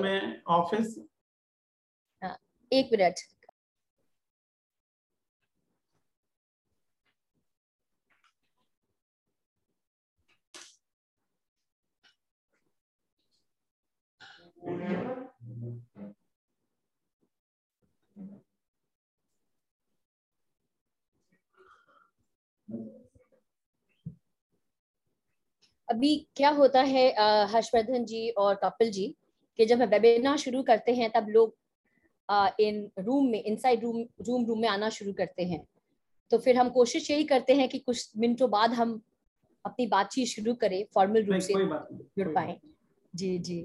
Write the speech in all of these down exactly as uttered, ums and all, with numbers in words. में ऑफिस एक मिनट अभी क्या होता है हर्षवर्धन जी और कपिल जी कि जब हम वेबिनार शुरू करते हैं तब लोग आ, इन रूम में इनसाइड रूम रूम रूम में आना शुरू करते हैं, तो फिर हम कोशिश यही करते हैं कि कुछ मिनटों बाद हम अपनी बातचीत शुरू करें, फॉर्मल रूप से जुड़ पाए। जी जी,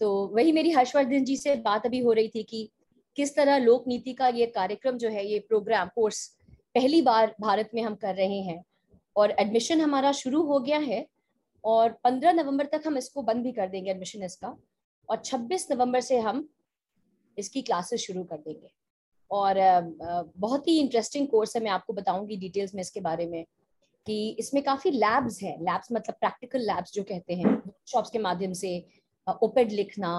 तो वही मेरी हर्षवर्धन जी से बात अभी हो रही थी कि किस तरह लोक नीति का ये कार्यक्रम जो है, ये प्रोग्राम कोर्स पहली बार भारत में हम कर रहे हैं और एडमिशन हमारा शुरू हो गया है और पंद्रह नवंबर तक हम इसको बंद भी कर देंगे एडमिशन इसका, और छब्बीस नवंबर से हम इसकी क्लासेस शुरू कर देंगे। और बहुत ही इंटरेस्टिंग कोर्स है, मैं आपको बताऊंगी डिटेल्स में इसके बारे में कि इसमें काफ़ी लैब्स हैं, लैब्स मतलब प्रैक्टिकल लैब्स जो कहते हैं, वर्कशॉप्स के माध्यम से ओपेड लिखना,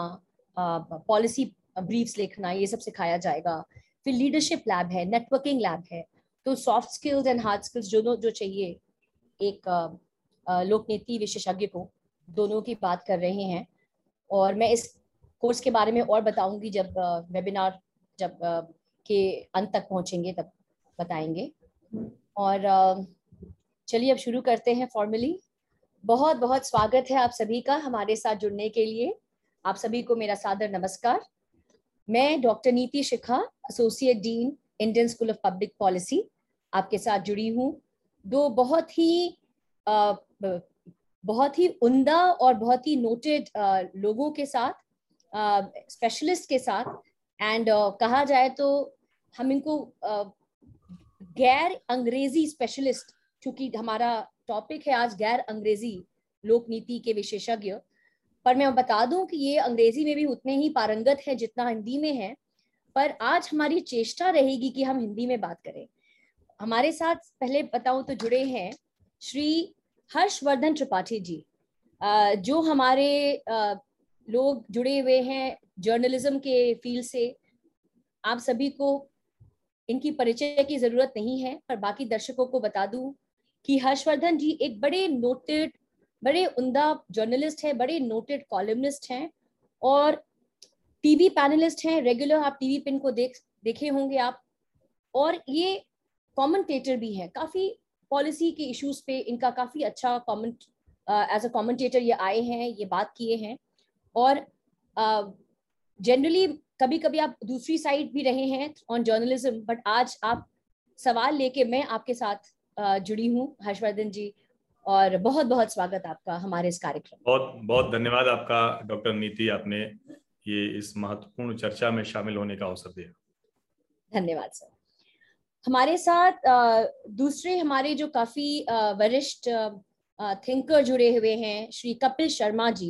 पॉलिसी ब्रीफ्स लिखना, ये सब सिखाया जाएगा। फिर लीडरशिप लैब है, नेटवर्किंग लैब है, तो soft skills and hard skills दोनों जो चाहिए एक लोकनीति विशेषज्ञ को, दोनों की बात कर रहे हैं। और मैं इस कोर्स के बारे में और बताऊंगी जब वेबिनार जब के अंत तक पहुंचेंगे तब बताएंगे। और चलिए अब शुरू करते हैं फॉर्मली। बहुत बहुत स्वागत है आप सभी का हमारे साथ जुड़ने के लिए। आप सभी को मेरा सादर नमस्कार। मैं doctor Niti Shikha, associate dean, Indian school of public Policy, आपके साथ जुड़ी हूँ। दो बहुत ही आ, बहुत ही उम्दा और बहुत ही नोटेड लोगों के साथ, स्पेशलिस्ट के साथ, एंड कहा जाए तो हम इनको गैर अंग्रेजी स्पेशलिस्ट, क्योंकि हमारा टॉपिक है आज गैर अंग्रेजी लोक नीति के विशेषज्ञ। पर मैं बता दूं कि ये अंग्रेजी में भी उतने ही पारंगत है जितना हिंदी में है, पर आज हमारी चेष्टा रहेगी कि हम हिंदी में बात करें। हमारे साथ पहले बताऊं तो जुड़े हैं श्री हर्षवर्धन त्रिपाठी जी, जो हमारे लोग जुड़े हुए हैं जर्नलिज्म के फील्ड से। आप सभी को इनकी परिचय की जरूरत नहीं है, पर बाकी दर्शकों को बता दूं कि हर्षवर्धन जी एक बड़े नोटेड, बड़े उम्दा जर्नलिस्ट हैं, बड़े नोटेड कॉलमनिस्ट हैं और टीवी पैनलिस्ट हैं। रेगुलर आप टीवी पिन को देख देखे होंगे आप, और ये कॉमेंटेटर भी हैं। काफ़ी पॉलिसी के इश्यूज पे इनका काफ़ी अच्छा कॉमेंट एज अ कॉमेंटेटर ये आए हैं, ये बात किए हैं। और जनरली uh, कभी कभी आप दूसरी साइड भी रहे हैं ऑन जर्नलिज्म, बट आज आप सवाल लेके मैं आपके साथ uh, जुड़ी हूँ हर्षवर्धन जी, और बहुत बहुत स्वागत आपका हमारे इस कार्यक्रम। बहुत बहुत धन्यवाद आपका डॉक्टर नीति, आपने ये इस महत्वपूर्ण चर्चा में शामिल होने का अवसर दिया। धन्यवाद सर। हमारे साथ दूसरे हमारे जो काफी वरिष्ठ थिंकर जुड़े हुए हैं Shri Kapil Sharma ji.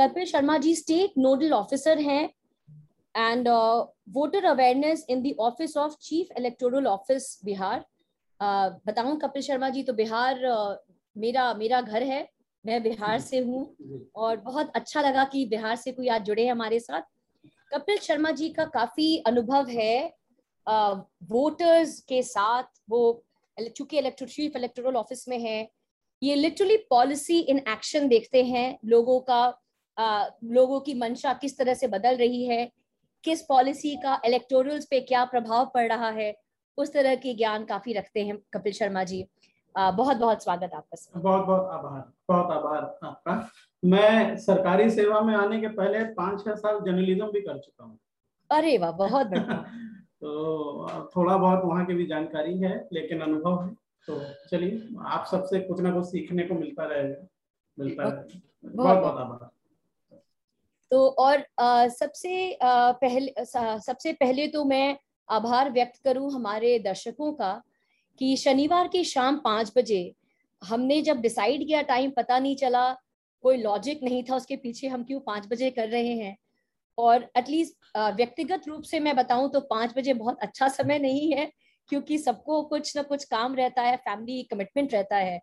Kapil Sharma ji state nodal officer हैं and voter awareness in the office of chief electoral office Bihar. बताऊं कपिल शर्मा जी, तो बिहार uh, मेरा मेरा घर है, मैं बिहार से हूँ और बहुत अच्छा लगा कि बिहार से कोई आज जुड़े हैं हमारे साथ। कपिल शर्मा जी का काफी अनुभव है वोटर्स uh, के साथ। वो चूंकि इलेक्टोर चीफ इलेक्टोरल ऑफिस में है, ये लिटरली पॉलिसी इन एक्शन देखते हैं, लोगों का uh, लोगों की मंशा किस तरह से बदल रही है, किस पॉलिसी का इलेक्टोरल्स पे क्या प्रभाव पड़ रहा है, उस तरह के ज्ञान काफी रखते हैं कपिल शर्मा जी। uh, बहुत बहुत स्वागत आपका। बहुत बहुत आभार, बहुत आभार आपका। मैं सरकारी सेवा में आने के पहले पाँच छह साल जर्नलिज्म भी कर चुका हूँ। अरे वाह, बहुत बढ़िया। तो थोड़ा बहुत वहाँ की भी जानकारी है, लेकिन अनुभव है। तो चलिए, आप सबसे कुछ ना कुछ सीखने को मिलता रहेगा, मिलता रहेगा। बहुत बहुत आभार। तो और आ, सबसे आ, पहले सबसे पहले तो मैं आभार व्यक्त करूँ हमारे दर्शकों का कि शनिवार की शाम पाँच बजे हमने जब डिसाइड किया टाइम, पता नहीं चला, कोई लॉजिक नहीं था उसके पीछे हम क्यों पाँच बजे कर रहे हैं। और एटलीस्ट व्यक्तिगत रूप से मैं बताऊं तो पाँच बजे बहुत अच्छा समय नहीं है, क्योंकि सबको कुछ ना कुछ काम रहता है, फैमिली कमिटमेंट रहता है।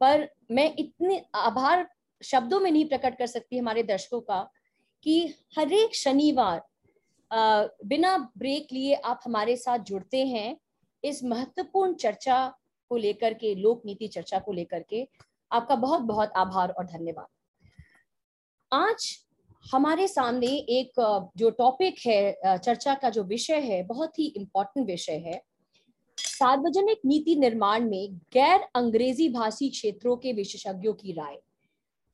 पर मैं इतने आभार शब्दों में नहीं प्रकट कर सकती हमारे दर्शकों का कि हर एक शनिवार बिना ब्रेक लिए आप हमारे साथ जुड़ते हैं इस महत्वपूर्ण चर्चा को लेकर के, लोक नीति चर्चा को लेकर के। आपका बहुत बहुत आभार और धन्यवाद। आज हमारे सामने एक जो टॉपिक है, चर्चा का जो विषय है, बहुत ही इम्पोर्टेंट विषय है, सार्वजनिक नीति निर्माण में गैर अंग्रेजी भाषी क्षेत्रों के विशेषज्ञों की राय।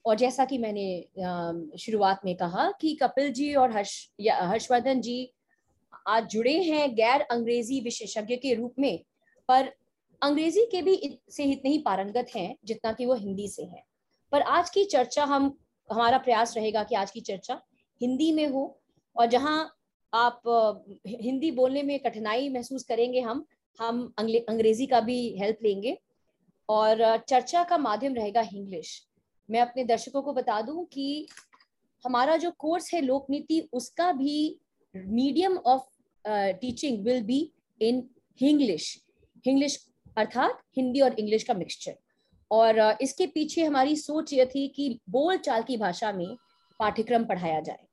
और जैसा कि मैंने शुरुआत में कहा कि कपिल जी और हर्ष हर्षवर्धन जी आज जुड़े हैं गैर अंग्रेजी विशेषज्ञ के रूप में, पर अंग्रेजी के भी इत, से इतने ही पारंगत हैं जितना कि वो हिंदी से हैं। पर आज की चर्चा हम हमारा प्रयास रहेगा कि आज की चर्चा हिंदी में हो, और जहां आप हिंदी बोलने में कठिनाई महसूस करेंगे हम हम अंग्रेजी का भी हेल्प लेंगे और चर्चा का माध्यम रहेगा इंग्लिश। मैं अपने दर्शकों को बता दूं कि हमारा जो कोर्स है लोकनीति, उसका भी medium of teaching will be in English English अर्थात हिंदी और इंग्लिश का मिक्सचर। और uh, इसके पीछे हमारी सोच ये थी कि बोलचाल की भाषा में पाठ्यक्रम पढ़ाया जाए।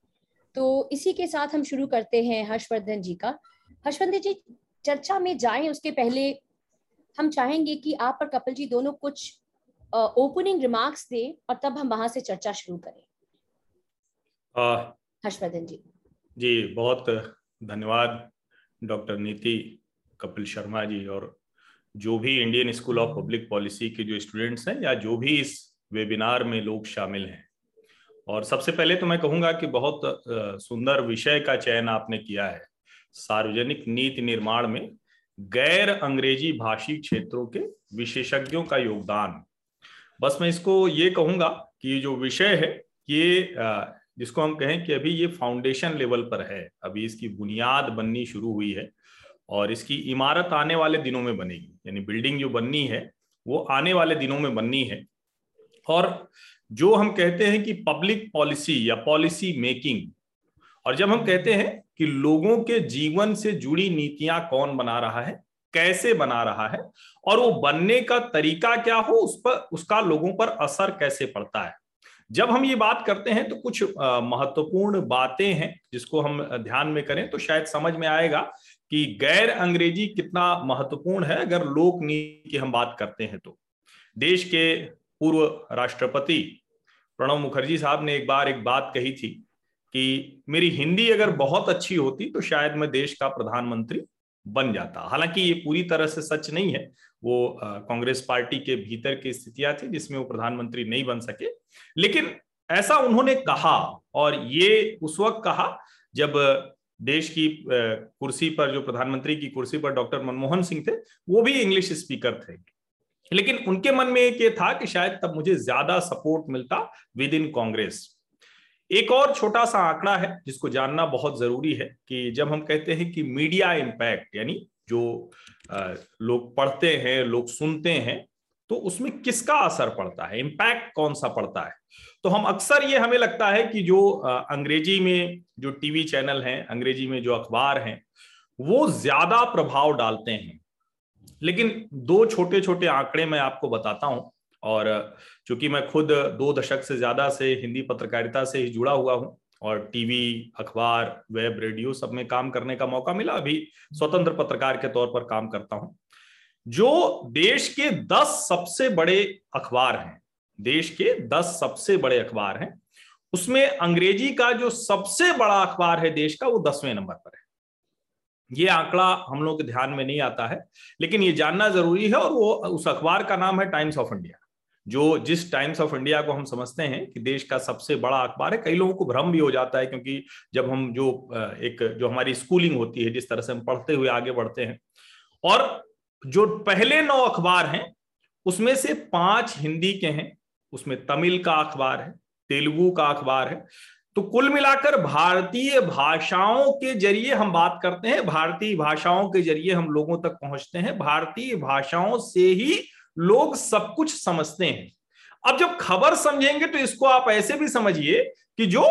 तो इसी के साथ हम शुरू करते हैं हर्षवर्धन जी का। हर्षवर्धन जी, चर्चा में जाएं उसके पहले हम चाहेंगे कि आप और कपिल जी दोनों कुछ ओपनिंग रिमार्क्स दें और तब हम वहां से चर्चा शुरू करें। हर्षवर्धन जी जी बहुत धन्यवाद डॉक्टर नीति, कपिल शर्मा जी और जो भी Indian school of public policy के जो स्टूडेंट्स हैं या जो भी इस वेबिनार में लोग शामिल हैं। और सबसे पहले तो मैं कहूँगा कि बहुत सुंदर विषय का चयन आपने किया है, सार्वजनिक नीति निर्माण में गैर अंग्रेजी भाषी क्षेत्रों के विशेषज्ञों का योगदान। बस मैं इसको ये कहूँगा कि जो विषय है ये जिसको हम कहें कि अभी ये फाउंडेशन लेवल पर है, अभी इसकी बुनियाद बननी शुरू हुई है और इसकी इमारत आने वाले दिनों में बनेगी, यानी बिल्डिंग जो बननी है वो आने वाले दिनों में बननी है। और जो हम कहते हैं कि पब्लिक पॉलिसी या पॉलिसी मेकिंग, और जब हम कहते हैं कि लोगों के जीवन से जुड़ी नीतियां कौन बना रहा है, कैसे बना रहा है और वो बनने का तरीका क्या हो, उस पर उसका लोगों पर असर कैसे पड़ता है, जब हम ये बात करते हैं तो कुछ महत्वपूर्ण बातें हैं जिसको हम ध्यान में करें तो शायद समझ में आएगा कि गैर अंग्रेजी कितना महत्वपूर्ण है। अगर लोक नीति की हम बात करते हैं तो देश के पूर्व राष्ट्रपति प्रणब मुखर्जी साहब ने एक बार एक बात कही थी कि मेरी हिंदी अगर बहुत अच्छी होती तो शायद मैं देश का प्रधानमंत्री बन जाता। हालांकि ये पूरी तरह से सच नहीं है, वो कांग्रेस पार्टी के भीतर की स्थितियां थी जिसमें वो प्रधानमंत्री नहीं बन सके, लेकिन ऐसा उन्होंने कहा। और ये उस वक्त कहा जब देश की कुर्सी पर, जो प्रधानमंत्री की कुर्सी पर डॉक्टर मनमोहन सिंह थे, वो भी इंग्लिश स्पीकर थे, लेकिन उनके मन में एक ये था कि शायद तब मुझे ज्यादा सपोर्ट मिलता विद इन कांग्रेस। एक और छोटा सा आंकड़ा है जिसको जानना बहुत जरूरी है कि जब हम कहते हैं कि मीडिया इम्पैक्ट, यानी जो लोग पढ़ते हैं, लोग सुनते हैं, तो उसमें किसका असर पड़ता है, इम्पैक्ट कौन सा पड़ता है। तो हम अक्सर ये हमें लगता है कि जो अंग्रेजी में जो टीवी चैनल हैं, अंग्रेजी में जो अखबार हैं, वो ज्यादा प्रभाव डालते हैं, लेकिन दो छोटे छोटे आंकड़े मैं आपको बताता हूं। और चूंकि मैं खुद दो दशक से ज्यादा से हिंदी पत्रकारिता से ही जुड़ा हुआ हूं और टीवी, अखबार, वेब, रेडियो सब में काम करने का मौका मिला, अभी स्वतंत्र पत्रकार के तौर पर काम करता हूं। जो देश के दस सबसे बड़े अखबार हैं, देश के दस सबसे बड़े अखबार हैं, उसमें अंग्रेजी का जो सबसे बड़ा अखबार है देश का, वो दसवें नंबर पर है। ये आंकड़ा हम लोग के ध्यान में नहीं आता है, लेकिन ये जानना जरूरी है। और वो उस अखबार का नाम है टाइम्स ऑफ इंडिया, जो जिस टाइम्स ऑफ इंडिया को हम समझते हैं कि देश का सबसे बड़ा अखबार है। कई लोगों को भ्रम भी हो जाता है, क्योंकि जब हम जो एक जो हमारी स्कूलिंग होती है, जिस तरह से हम पढ़ते हुए आगे बढ़ते हैं, और जो पहले नौ अखबार हैं उसमें से पांच हिंदी के हैं, उसमें तमिल का अखबार है, तेलुगु का अखबार है। तो कुल मिलाकर भारतीय भाषाओं के जरिए हम बात करते हैं, भारतीय भाषाओं के जरिए हम लोगों तक पहुंचते हैं, भारतीय भाषाओं से ही लोग सब कुछ समझते हैं। अब जब खबर समझेंगे तो इसको आप ऐसे भी समझिए कि जो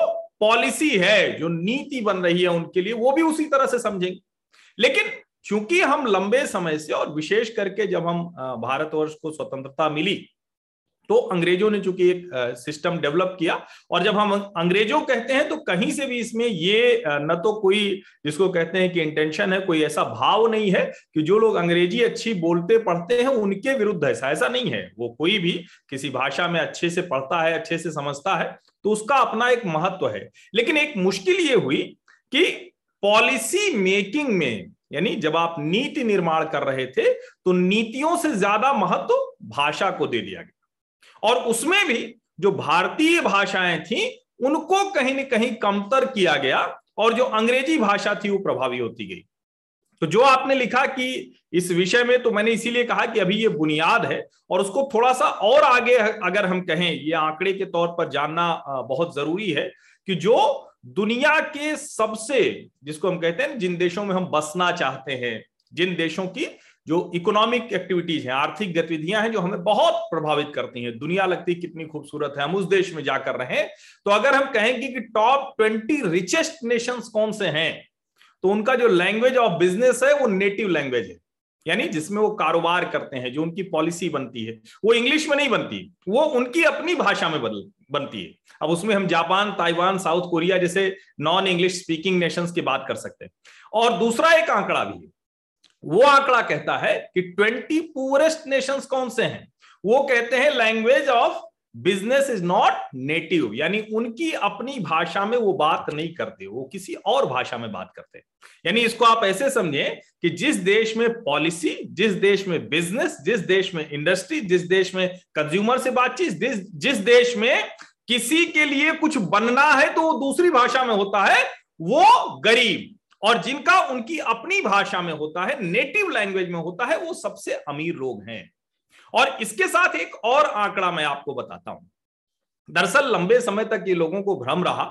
पॉलिसी है, जो नीति बन रही है उनके लिए, वो भी उसी तरह से समझेंगे। लेकिन क्योंकि हम लंबे समय से, और विशेष करके जब हम भारतवर्ष को स्वतंत्रता मिली तो अंग्रेजों ने चूंकि एक सिस्टम डेवलप किया, और जब हम अंग्रेजों कहते हैं तो कहीं से भी इसमें ये न तो कोई जिसको कहते हैं कि इंटेंशन है, कोई ऐसा भाव नहीं है कि जो लोग अंग्रेजी अच्छी बोलते पढ़ते हैं उनके विरुद्ध ऐसा ऐसा नहीं है। वो कोई भी किसी भाषा में अच्छे से पढ़ता है, अच्छे से समझता है, तो उसका अपना एक महत्व है। लेकिन एक मुश्किल ये हुई कि पॉलिसी मेकिंग में, यानी जब आप नीति निर्माण कर रहे थे तो नीतियों से ज्यादा महत्व भाषा को दे दिया गया, और उसमें भी जो भारतीय भाषाएं थीं उनको कहीं न कहीं कमतर किया गया और जो अंग्रेजी भाषा थी वो प्रभावी होती गई। तो जो आपने लिखा कि इस विषय में, तो मैंने इसीलिए कहा कि अभी ये बुनियाद है और उसको थोड़ा सा और आगे अगर हम कहें, ये आंकड़े के तौर पर जानना बहुत जरूरी है कि जो दुनिया के सबसे, जिसको हम कहते हैं जिन देशों में हम बसना चाहते हैं, जिन देशों की जो इकोनॉमिक एक्टिविटीज हैं, आर्थिक गतिविधियां हैं जो हमें बहुत प्रभावित करती हैं, दुनिया लगती कितनी खूबसूरत है, हम उस देश में जाकर रहें, तो अगर हम कहेंगे कि टॉप ट्वेंटी रिचेस्ट नेशंस कौन से हैं, तो उनका जो लैंग्वेज ऑफ बिजनेस है वो नेटिव लैंग्वेज है, यानी जिसमें वो कारोबार करते हैं, जो उनकी पॉलिसी बनती है वो इंग्लिश में नहीं बनती, वो उनकी अपनी भाषा में बदल बनती है। अब उसमें हम जापान, ताइवान, साउथ कोरिया जैसे नॉन इंग्लिश स्पीकिंग नेशंस की बात कर सकते हैं। और दूसरा एक आंकड़ा भी है, वो आंकड़ा कहता है कि ट्वेंटी पुअरेस्ट नेशंस कौन से हैं, वो कहते हैं language of business is not native, यानी उनकी अपनी भाषा में वो बात नहीं करते, वो किसी और भाषा में बात करते हैं। यानी इसको आप ऐसे समझें कि जिस देश में पॉलिसी, जिस देश में बिजनेस, जिस देश में इंडस्ट्री, जिस देश में कंज्यूमर से बातचीत, जिस जिस देश में किसी के लिए कुछ बनना है तो वो दूसरी भाषा में होता है, वो गरीब, और जिनका उनकी अपनी भाषा में होता है, नेटिव लैंग्वेज में होता है, वो सबसे अमीर लोग हैं। और इसके साथ एक और आंकड़ा मैं आपको बताता हूं। दरअसल लंबे समय तक ये लोगों को भ्रम रहा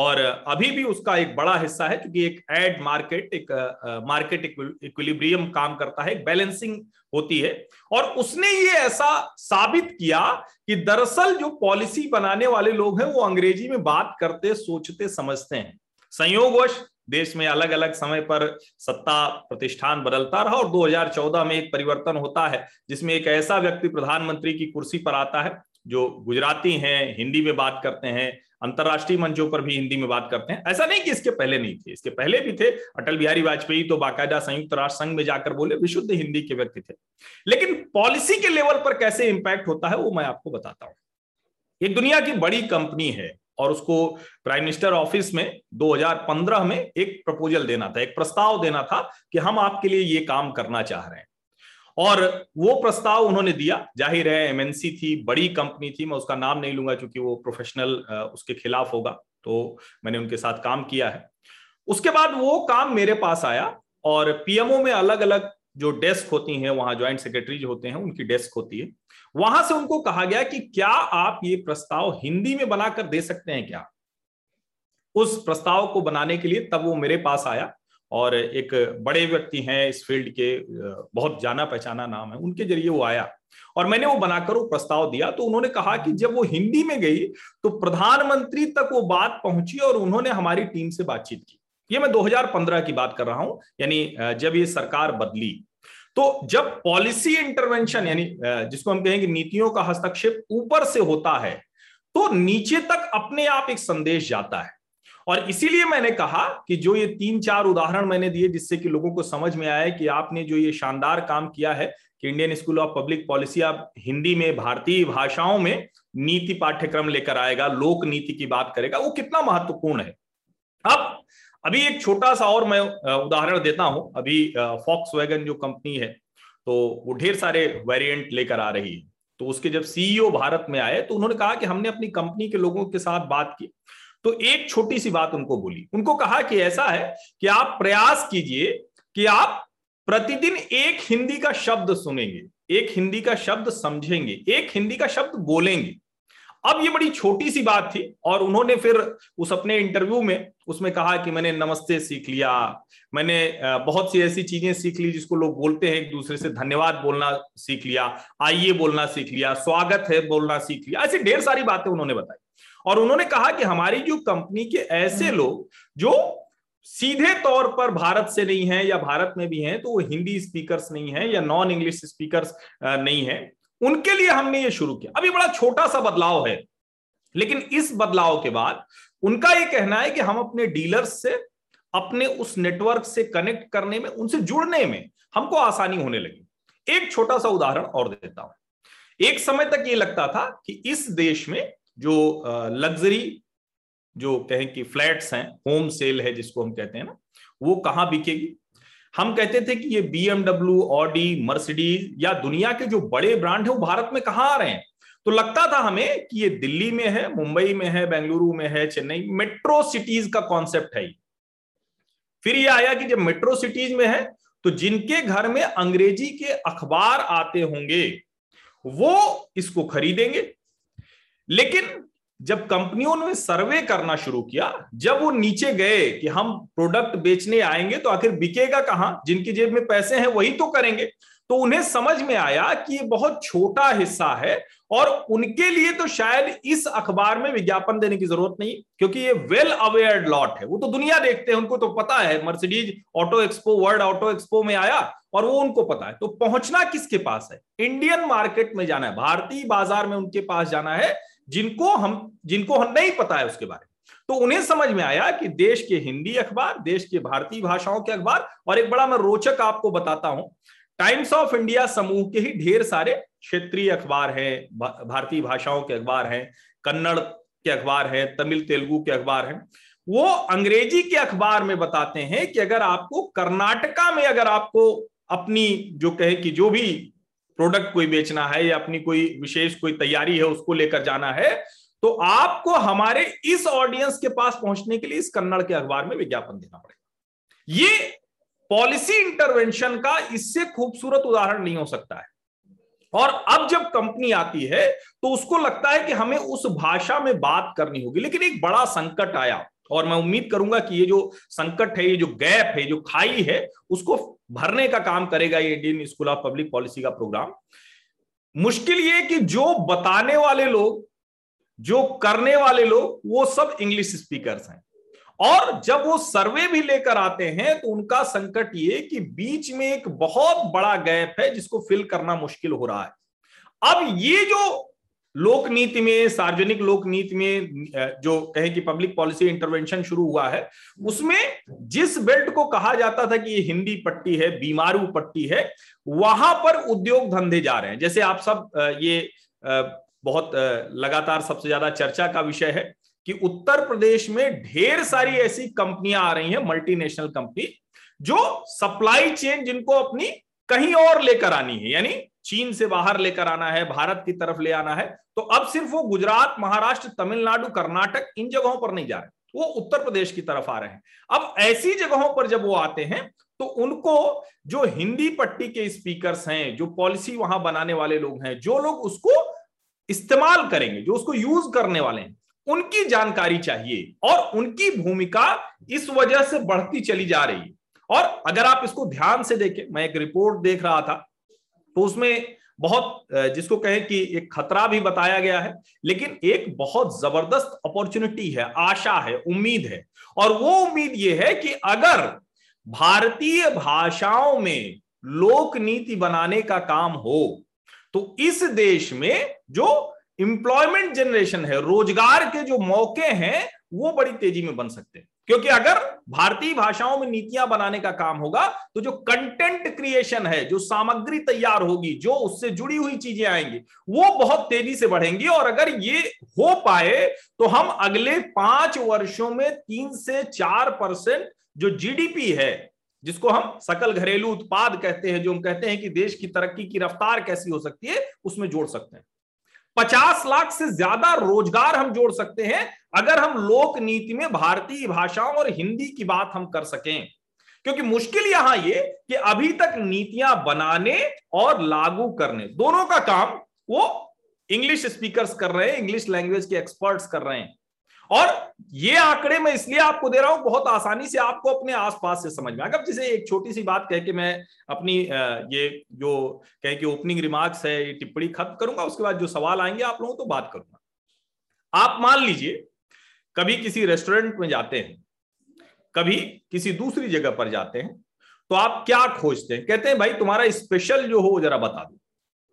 और अभी भी उसका एक बड़ा हिस्सा है, क्योंकि एक एड मार्केट, एक मार्केट इक्विलिब्रियम काम करता है, एक बैलेंसिंग होती है, और उसने ये ऐसा साबित किया कि दरअसल जो पॉलिसी बनाने वाले लोग हैं वो अंग्रेजी में बात करते, सोचते, समझते हैं। संयोगवश देश में अलग अलग समय पर सत्ता प्रतिष्ठान बदलता रहा और दो हज़ार चौदह में एक परिवर्तन होता है जिसमें एक ऐसा व्यक्ति प्रधानमंत्री की कुर्सी पर आता है जो गुजराती हैं, हिंदी में बात करते हैं, अंतर्राष्ट्रीय मंचों पर भी हिंदी में बात करते हैं। ऐसा नहीं कि इसके पहले नहीं थे, इसके पहले भी थे, अटल बिहारी वाजपेयी तो बाकायदा संयुक्त राष्ट्र संघ में जाकर बोले, विशुद्ध हिंदी के व्यक्ति थे। लेकिन पॉलिसी के लेवल पर कैसे इंपैक्ट होता है वो मैं आपको बताता हूँ। एक दुनिया की बड़ी कंपनी है और उसको प्राइम मिनिस्टर ऑफिस में दो हज़ार पंद्रह में एक प्रपोजल देना था, एक प्रस्ताव देना था कि हम आपके लिए ये काम करना चाह रहे हैं, और वो प्रस्ताव उन्होंने दिया। जाहिर है एमएनसी थी, बड़ी कंपनी थी, मैं उसका नाम नहीं लूंगा क्योंकि वो प्रोफेशनल उसके खिलाफ होगा, तो मैंने उनके साथ काम किया है। उसके बाद वो काम मेरे पास आया और पीएमओ में अलग अलग जो डेस्क होती हैं, वहां ज्वाइंट सेक्रेटरीज होते हैं, उनकी डेस्क होती है, वहां से उनको कहा गया कि क्या आप ये प्रस्ताव हिंदी में बनाकर दे सकते हैं क्या। उस प्रस्ताव को बनाने के लिए तब वो मेरे पास आया और एक बड़े व्यक्ति हैं इस फील्ड के, बहुत जाना पहचाना नाम है, उनके जरिए वो आया और मैंने वो बनाकर वो प्रस्ताव दिया। तो उन्होंने कहा कि जब वो हिंदी में गई तो प्रधानमंत्री तक वो बात पहुंची और उन्होंने हमारी टीम से बातचीत की। ये मैं दो हज़ार पंद्रह की बात कर रहा हूं, यानी जब ये सरकार बदली। तो जब पॉलिसी इंटरवेंशन, यानी जिसको हम कहेंगे नीतियों का हस्तक्षेप ऊपर से होता है, तो नीचे तक अपने आप एक संदेश जाता है। और इसीलिए मैंने कहा कि जो ये तीन चार उदाहरण मैंने दिए जिससे कि लोगों को समझ में आया कि आपने जो ये शानदार काम किया है कि Indian school of public Policy आप हिंदी में, भारतीय भाषाओं में नीति पाठ्यक्रम लेकर आएगा, लोक नीति की बात करेगा, वो कितना महत्वपूर्ण है। अब अभी एक छोटा सा और मैं उदाहरण देता हूं। अभी फॉक्स वैगन जो कंपनी है तो वो ढेर सारे वेरिएंट लेकर आ रही है, तो उसके जब सीईओ भारत में आए तो उन्होंने कहा कि हमने अपनी कंपनी के लोगों के साथ बात की, तो एक छोटी सी बात उनको बोली। उनको कहा कि ऐसा है कि आप प्रयास कीजिए कि आप प्रतिदिन एक हिंदी का शब्द सुनेंगे, एक हिंदी का शब्द समझेंगे, एक हिंदी का शब्द बोलेंगे। अब ये बड़ी छोटी सी बात थी और उन्होंने फिर उस अपने इंटरव्यू में उसमें कहा कि मैंने नमस्ते सीख लिया, मैंने बहुत सी ऐसी चीजें सीख ली जिसको लोग बोलते हैं एक दूसरे से, धन्यवाद बोलना सीख लिया, आइए बोलना सीख लिया, स्वागत है बोलना सीख लिया, ऐसी ढेर सारी बातें उन्होंने बताई। और उन्होंने कहा कि हमारी जो कंपनी के ऐसे लोग जो सीधे तौर पर भारत से नहीं है या भारत में भी हैं तो वो हिंदी स्पीकर्स नहीं है या नॉन इंग्लिश स्पीकर्स नहीं है, उनके लिए हमने ये शुरू किया। अभी बड़ा छोटा सा बदलाव है, लेकिन इस बदलाव के बाद उनका ये कहना है कि हम अपने डीलर्स से, अपने उस नेटवर्क से कनेक्ट करने में, उनसे जुड़ने में हमको आसानी होने लगी। एक छोटा सा उदाहरण और देता हूं। एक समय तक ये लगता था कि इस देश में जो लग्जरी, जो कहें कि फ्लैट्स हैं, होम सेल है जिसको हम कहते हैं ना, वो कहाँ बिकेगी। हम कहते थे कि ये बीएमडब्ल्यू, ऑडी, मर्सिडीज या दुनिया के जो बड़े ब्रांड है वो भारत में कहाँ आ रहे हैं। तो लगता था हमें कि ये दिल्ली में है, मुंबई में है, बेंगलुरु में है, चेन्नई, मेट्रो सिटीज का कॉन्सेप्ट है। फिर ये आया कि जब मेट्रो सिटीज में है तो जिनके घर में अंग्रेजी के अखबार आते होंगे वो इसको खरीदेंगे। लेकिन जब कंपनियों ने सर्वे करना शुरू किया, जब वो नीचे गए कि हम प्रोडक्ट बेचने आएंगे तो आखिर बिकेगा कहाँ, जिनकी जेब में पैसे हैं वही तो करेंगे, तो उन्हें समझ में आया कि ये बहुत छोटा हिस्सा है और उनके लिए तो शायद इस अखबार में विज्ञापन देने की जरूरत नहीं, क्योंकि ये वेल अवेयर्ड लॉट है। वो तो दुनिया देखते हैं, उनको तो पता है। Mercedes auto expo, world auto expo में आया और वो उनको पता है। तो पहुंचना किसके पास है? इंडियन मार्केट में जाना है, भारतीय बाजार में उनके पास जाना है जिनको हम जिनको हम नहीं पता है उसके बारे में। तो उन्हें समझ में आया कि देश के हिंदी अखबार, देश के भारतीय भाषाओं के अखबार, और एक बड़ा मैं रोचक आपको बताता हूं, टाइम्स ऑफ इंडिया समूह के ही ढेर सारे क्षेत्रीय अखबार हैं, भारतीय भाषाओं के अखबार हैं, कन्नड़ के अखबार हैं, तमिल तेलुगु के अखबार हैं। वो अंग्रेजी के अखबार में बताते हैं कि अगर आपको कर्नाटका में, अगर आपको अपनी जो कहे कि जो भी प्रोडक्ट कोई बेचना है या अपनी कोई विशेष कोई तैयारी है उसको लेकर जाना है, तो आपको हमारे इस ऑडियंस के पास पहुंचने के लिए इस कन्नड़ के अखबार में विज्ञापन देना पड़ेगा। ये पॉलिसी इंटरवेंशन का इससे खूबसूरत उदाहरण नहीं हो सकता है। और अब जब कंपनी आती है तो उसको लगता है कि हमें उस भाषा में बात करनी होगी। लेकिन एक बड़ा संकट आया और मैं उम्मीद करूंगा कि ये जो संकट है, ये जो गैप है, जो खाई है, उसको भरने का काम करेगा ये Indian school of public policy का प्रोग्राम। मुश्किल ये कि जो बताने वाले लोग, जो करने वाले लोग, वो सब इंग्लिश स्पीकर्स हैं और जब वो सर्वे भी लेकर आते हैं तो उनका संकट ये कि बीच में एक बहुत बड़ा गैप है जिसको फिल करना मुश्किल हो रहा है। अब ये जो लोक नीति में, सार्वजनिक लोक नीति में जो कहे कि पब्लिक पॉलिसी इंटरवेंशन शुरू हुआ है, उसमें जिस बेल्ट को कहा जाता था कि ये हिंदी पट्टी है, बीमारू पट्टी है, वहां पर उद्योग धंधे जा रहे हैं। जैसे आप सब, ये बहुत लगातार सबसे ज्यादा चर्चा का विषय है कि उत्तर प्रदेश में ढेर सारी ऐसी कंपनियां आ रही हैं, मल्टीनेशनल कंपनी, जो सप्लाई चेन जिनको अपनी कहीं और लेकर आनी है, यानी चीन से बाहर लेकर आना है, भारत की तरफ ले आना है, तो अब सिर्फ वो गुजरात, महाराष्ट्र, तमिलनाडु, कर्नाटक, इन जगहों पर नहीं जा रहे, वो उत्तर प्रदेश की तरफ आ रहे हैं। अब ऐसी जगहों पर जब वो आते हैं तो उनको जो हिंदी पट्टी के स्पीकर्स हैं, जो पॉलिसी वहां बनाने वाले लोग हैं, जो लोग उसको इस्तेमाल करेंगे, जो उसको यूज करने वाले हैं, उनकी जानकारी चाहिए और उनकी भूमिका इस वजह से बढ़ती चली जा रही है। और अगर आप इसको ध्यान से देखें, मैं एक रिपोर्ट देख रहा था तो उसमें बहुत, जिसको कहें कि एक खतरा भी बताया गया है, लेकिन एक बहुत जबरदस्त अपॉर्चुनिटी है, आशा है, उम्मीद है। और वो उम्मीद ये है कि अगर भारतीय भाषाओं में लोक नीति बनाने का काम हो तो इस देश में जो एम्प्लॉयमेंट जनरेशन है, रोजगार के जो मौके हैं, वो बड़ी तेजी में बन सकते हैं। क्योंकि अगर भारतीय भाषाओं में नीतियां बनाने का काम होगा तो जो कंटेंट क्रिएशन है, जो सामग्री तैयार होगी, जो उससे जुड़ी हुई चीजें आएंगी, वो बहुत तेजी से बढ़ेंगी। और अगर ये हो पाए तो हम अगले पांच वर्षों में तीन से चार परसेंट जो जीडीपी है, जिसको हम सकल घरेलू उत्पाद कहते हैं, जो हम कहते हैं कि देश की तरक्की की रफ्तार कैसी हो सकती है, उसमें जोड़ सकते हैं। पचास लाख से ज्यादा रोजगार हम जोड़ सकते हैं अगर हम लोक नीति में भारतीय भाषाओं और हिंदी की बात हम कर सकें। क्योंकि मुश्किल यहां ये कि अभी तक नीतियां बनाने और लागू करने, दोनों का काम वो इंग्लिश स्पीकर्स कर रहे हैं, इंग्लिश लैंग्वेज के एक्सपर्ट्स कर रहे हैं। और ये आंकड़े मैं इसलिए आपको दे रहा हूं, बहुत आसानी से आपको अपने आसपास से समझ में आएगा। जैसे एक छोटी सी बात कह के मैं अपनी ये जो कह के ओपनिंग रिमार्क्स है, ये टिप्पणी खत्म करूंगा, उसके बाद जो सवाल आएंगे आप लोगों तो बात करूंगा। आप मान लीजिए कभी किसी रेस्टोरेंट में जाते हैं, कभी किसी दूसरी जगह पर जाते हैं, तो आप क्या खोजते हैं? कहते हैं भाई तुम्हारा स्पेशल जो हो वो जरा बता दो,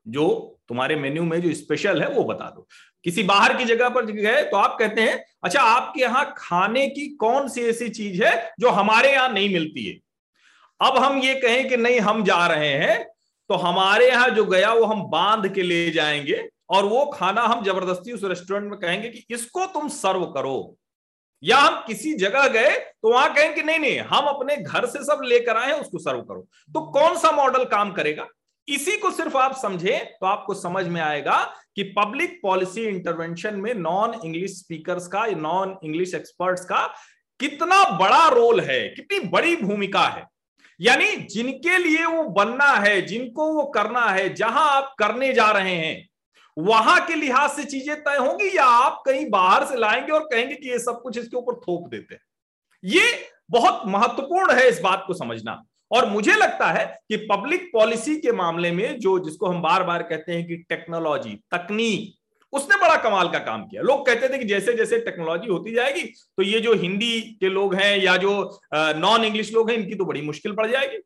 जो तुम्हारे मेन्यू में जो स्पेशल है वो बता दो। किसी बाहर की जगह पर गए तो आप कहते हैं अच्छा आपके यहाँ खाने की कौन सी ऐसी चीज है जो हमारे यहाँ नहीं मिलती है। अब हम ये कहें कि नहीं हम जा रहे हैं तो हमारे यहाँ जो गया वो हम बांध के ले जाएंगे और वो खाना हम जबरदस्ती उस रेस्टोरेंट में कहेंगे कि इसको तुम सर्व करो, या हम किसी जगह गए तो वहां कहें कि नहीं नहीं हम अपने घर से सब लेकर आए उसको सर्व करो। तो कौन सा मॉडल काम करेगा, इसी को सिर्फ आप समझें तो आपको समझ में आएगा कि पब्लिक पॉलिसी इंटरवेंशन में नॉन इंग्लिश स्पीकर्स का, नॉन इंग्लिश एक्सपर्ट्स का कितना बड़ा रोल है, कितनी बड़ी भूमिका है। यानी जिनके लिए वो बनना है, जिनको वो करना है, जहां आप करने जा रहे हैं वहां के लिहाज से चीजें तय होंगी, या आप कहीं बाहर से लाएंगे और कहेंगे कि ये सब कुछ इसके ऊपर थोप देते हैं। ये बहुत महत्वपूर्ण है इस बात को समझना। और मुझे लगता है कि पब्लिक पॉलिसी के मामले में जो जिसको हम बार बार कहते हैं कि टेक्नोलॉजी, तकनीक, उसने बड़ा कमाल का काम किया। लोग कहते थे कि जैसे जैसे टेक्नोलॉजी होती जाएगी तो ये जो हिंदी के लोग हैं या जो नॉन इंग्लिश लोग हैं इनकी तो बड़ी मुश्किल पड़ जाएगी,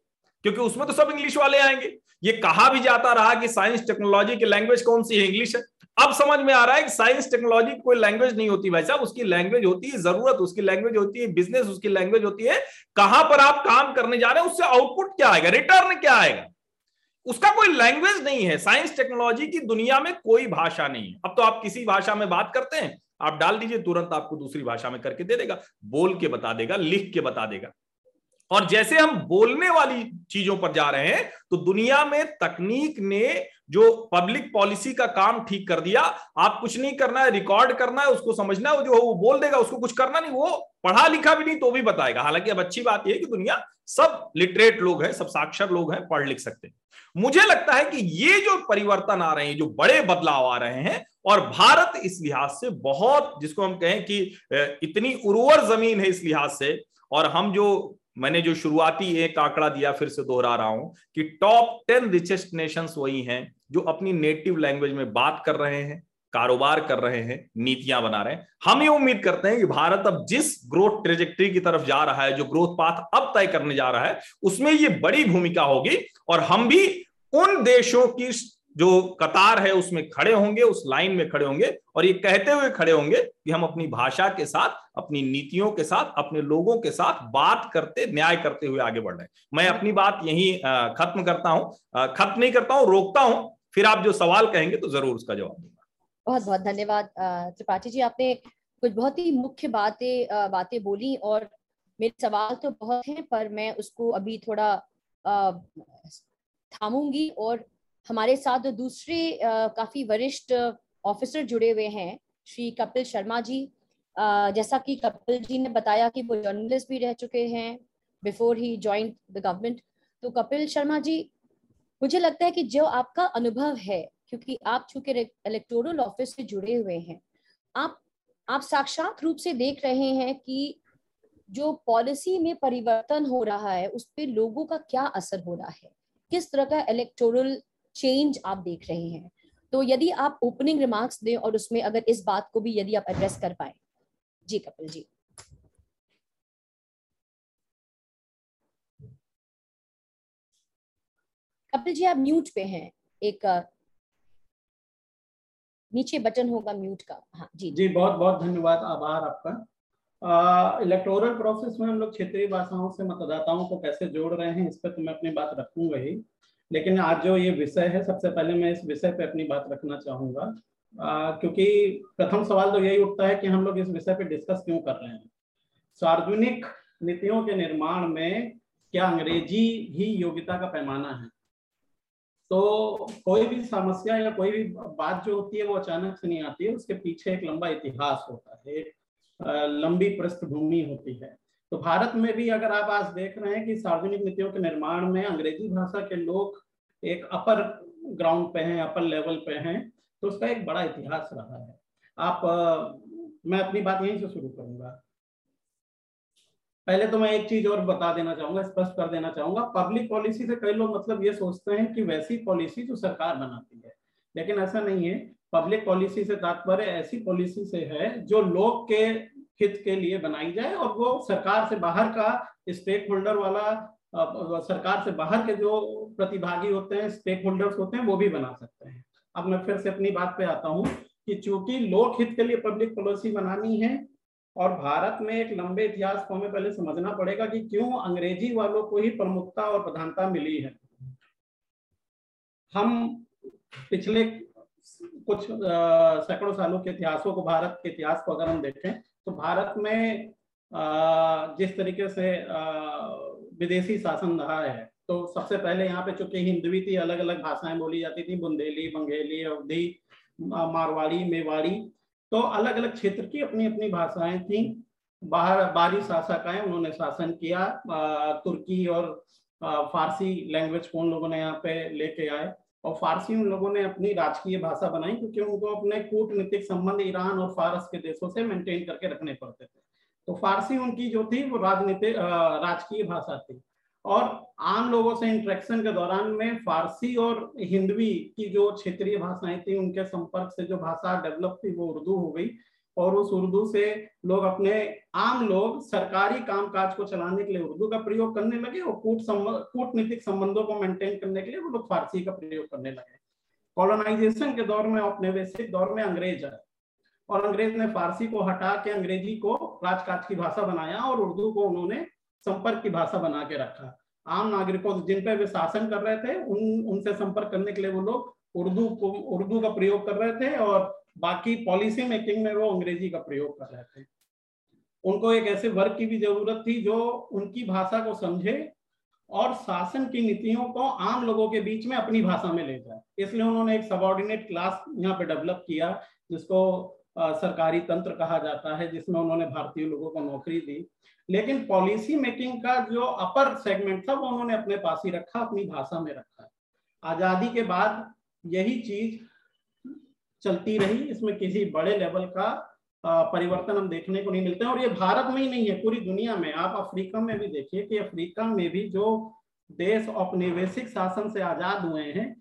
क्योंकि उसमें तो सब इंग्लिश वाले आएंगे। ये कहा भी जाता रहा कि साइंस टेक्नोलॉजी की लैंग्वेज कौन सी है, इंग्लिश है। अब समझ में आ रहा है कि साइंस टेक्नोलॉजी की कोई लैंग्वेज नहीं होती भाई साहब, उसकी लैंग्वेज होती है जरूरत, उसकी लैंग्वेज होती है बिजनेस, उसकी लैंग्वेज होती है कहां पर आप काम करने जा रहे हैं, उससे आउटपुट क्या आएगा, रिटर्न क्या आएगा, उसका कोई लैंग्वेज नहीं है। साइंस टेक्नोलॉजी की दुनिया में कोई भाषा नहीं है। अब तो आप किसी भाषा में बात करते हैं, आप डाल दीजिए तुरंत आपको दूसरी भाषा में करके दे देगा, बोल के बता देगा, लिख के बता देगा। और जैसे हम बोलने वाली चीजों पर जा रहे हैं तो दुनिया में तकनीक ने जो पब्लिक पॉलिसी का काम ठीक कर दिया। आप कुछ नहीं करना है, रिकॉर्ड करना है, उसको समझना है, वो जो वो बोल देगा, उसको कुछ करना नहीं, वो पढ़ा लिखा भी नहीं तो भी बताएगा। हालांकि अब अच्छी बात यह है कि दुनिया सब लिटरेट लोग हैं, सब साक्षर लोग हैं, पढ़ लिख सकते हैं। मुझे लगता है कि ये जो परिवर्तन आ रहे हैं, जो बड़े बदलाव आ रहे हैं, और भारत इस लिहाज से बहुत, जिसको हम कहें कि इतनी उर्वर जमीन है इस लिहाज से। और हम जो, मैंने जो शुरुआती एक आंकड़ा दिया, फिर से दोहरा रहा हूं कि टॉप टेन रिचेस्ट नेशंस वही हैं जो अपनी नेटिव लैंग्वेज में बात कर रहे हैं, कारोबार कर रहे हैं, नीतियां बना रहे हैं। हम ये उम्मीद करते हैं कि भारत अब जिस ग्रोथ ट्रेजेक्ट्री की तरफ जा रहा है, जो ग्रोथ पाथ अब तय करने जा रहा है, उसमें ये बड़ी भूमिका होगी और हम भी उन देशों की जो कतार है उसमें खड़े होंगे, उस लाइन में खड़े होंगे और ये कहते हुए खड़े होंगे कि हम अपनी भाषा के साथ, अपनी नीतियों के साथ, अपने लोगों के साथ बात करते, न्याय करते हुए आगे बढ़ रहे हैं। मैं अपनी बात यहीं खत्म करता हूं, खत्म नहीं करता हूं, रोकता हूं, फिर आप जो सवाल कहेंगे तो जरूर उसका जवाब दूंगा। बहुत बहुत धन्यवाद त्रिपाठी जी, आपने कुछ बहुत ही मुख्य बातें बातें बोली और मेरे सवाल तो बहुत हैं पर मैं उसको अभी थोड़ा थामूंगी। और हमारे साथ जो दूसरे काफ़ी वरिष्ठ ऑफिसर जुड़े हुए हैं, श्री कपिल शर्मा जी, आ, जैसा कि कपिल जी ने बताया कि वो जर्नलिस्ट भी रह चुके हैं बिफोर ही ज्वाइन द गवर्नमेंट। तो कपिल शर्मा जी, मुझे लगता है कि जो आपका अनुभव है, क्योंकि आप चूंकि इलेक्टोरल ऑफिस से जुड़े हुए हैं, आप आप साक्षात रूप से देख रहे हैं कि जो पॉलिसी में परिवर्तन हो रहा है उस पर लोगों का क्या असर हो रहा है, किस तरह का इलेक्टोरल चेंज आप देख रहे हैं। तो यदि आप ओपनिंग रिमार्क्स दें और उसमें अगर इस बात को भी यदि आप एड्रेस कर पाए। जी कपिल जी। कपिल जी आप म्यूट पे हैं, एक नीचे बटन होगा म्यूट का। हाँ जी जी, बहुत बहुत धन्यवाद, आभार आपका। इलेक्टोरल प्रोसेस में हम लोग क्षेत्रीय भाषाओं से मतदाताओं को कैसे जोड़ रहे हैं, इस पर तो मैं अपनी बात रखूंगा ही, लेकिन आज जो ये विषय है, सबसे पहले मैं इस विषय पे अपनी बात रखना चाहूँगा, क्योंकि प्रथम सवाल तो यही उठता है कि हम लोग इस विषय पे डिस्कस क्यों कर रहे हैं। सार्वजनिक नीतियों के निर्माण में क्या अंग्रेजी ही योग्यता का पैमाना है? तो कोई भी समस्या या कोई भी बात जो होती है वो अचानक से नहीं आती है, उसके पीछे एक लंबा इतिहास होता है, एक लंबी पृष्ठभूमि होती है। तो भारत में भी अगर आप आज देख रहे हैं कि सार्वजनिक नीतियों के निर्माण में अंग्रेजी भाषा के लोग एक अपर ग्राउंड पे हैं, अपर लेवल पे हैं, तो उसका एक बड़ा इतिहास रहा है। आप आ, मैं अपनी बात यहीं से शुरू करूंगा। पहले तो मैं एक चीज और बता देना चाहूंगा, स्पष्ट कर देना चाहूंगा, पब्लिक पॉलिसी से कई लोग मतलब ये सोचते हैं कि वैसी पॉलिसी जो सरकार बनाती है, लेकिन ऐसा नहीं है। पब्लिक पॉलिसी से तात्पर्य ऐसी पॉलिसी से है जो लोग के हित के लिए बनाई जाए और वो सरकार से बाहर का स्टेक होल्डर वाला, सरकार से बाहर के जो प्रतिभागी होते हैं, स्टेक होल्डर्स होते हैं, वो भी बना सकते हैं। अब मैं फिर से अपनी बात पे आता हूँ कि चूंकि लोक हित के लिए पब्लिक पॉलिसी बनानी है और भारत में एक लंबे इतिहास को हमें पहले समझना पड़ेगा कि क्यों अंग्रेजी वालों को ही प्रमुखता और प्रधानता मिली है। हम पिछले कुछ सैकड़ों सालों के इतिहासों को, भारत के इतिहास को अगर हम देखें तो भारत में आ, जिस तरीके से आ, विदेशी शासन रहा है, तो सबसे पहले यहाँ पे चूंकि हिंदवी थी, अलग अलग भाषाएं बोली जाती थी, बुंदेली, बंगेली, अवधी, मारवाड़ी, मेवाड़ी, तो अलग अलग क्षेत्र की अपनी अपनी भाषाएं थी। बाहर बाहरी शासक आए, उन्होंने शासन किया। आ, तुर्की और आ, फारसी लैंग्वेज को उन लोगों ने यहाँ पे लेके आए और फारसी उन लोगों ने अपनी राजकीय भाषा बनाई, क्योंकि उनको अपने कूटनीतिक संबंध ईरान और फारस के देशों से मेंटेन करके रखने पड़ते थे। तो फारसी उनकी जो थी वो राजनीतिक राजकीय भाषा थी और आम लोगों से इंटरेक्शन के दौरान में फारसी और हिंदवी की जो क्षेत्रीय भाषाएं थी उनके संपर्क से जो भाषा डेवलप थी वो उर्दू हो गई और उस उर्दू से लोग, अपने आम लोग सरकारी कामकाज को चलाने के लिए उर्दू का प्रयोग करने लगे और कूट संबंध कूटनीतिक संबंधों को मेंटेन करने के लिए वो लोग फारसी का प्रयोग करने लगे। कॉलोनाइजेशन के दौर में, औपनिवेशिक दौर में अंग्रेज आए और अंग्रेज ने फारसी को हटा के अंग्रेजी को राजकाज की भाषा बनाया और उर्दू को उन्होंने संपर्क की भाषा बना के रखा। आम नागरिकों जिन पे वे शासन कर रहे थे उन उनसे संपर्क करने के लिए वो लोग उर्दू को उर्दू का प्रयोग कर रहे थे और बाकी पॉलिसी मेकिंग में वो अंग्रेजी का प्रयोग कर रहे थे। उनको एक ऐसे वर्ग की भी जरूरत थी जो उनकी भाषा को समझे और शासन की नीतियों को आम लोगों के बीच में अपनी भाषा में ले जाए, इसलिए उन्होंने एक सबऑर्डिनेट क्लास यहाँ पे डेवलप किया जिसको आ, सरकारी तंत्र कहा जाता है, जिसमें उन्होंने भारतीय लोगों को नौकरी दी। लेकिन पॉलिसी मेकिंग का जो अपर सेगमेंट था वो उन्होंने अपने पास ही रखा, अपनी भाषा में रखा। आजादी के बाद यही चीज चलती रही, इसमें किसी बड़े लेवल का आ, परिवर्तन हम देखने को नहीं मिलते हैं। और ये भारत में ही नहीं है, पूरी दुनिया में, आप अफ्रीका में भी देखिए कि अफ्रीका में भी जो देश औपनिवेशिक शासन से आजाद हुए हैं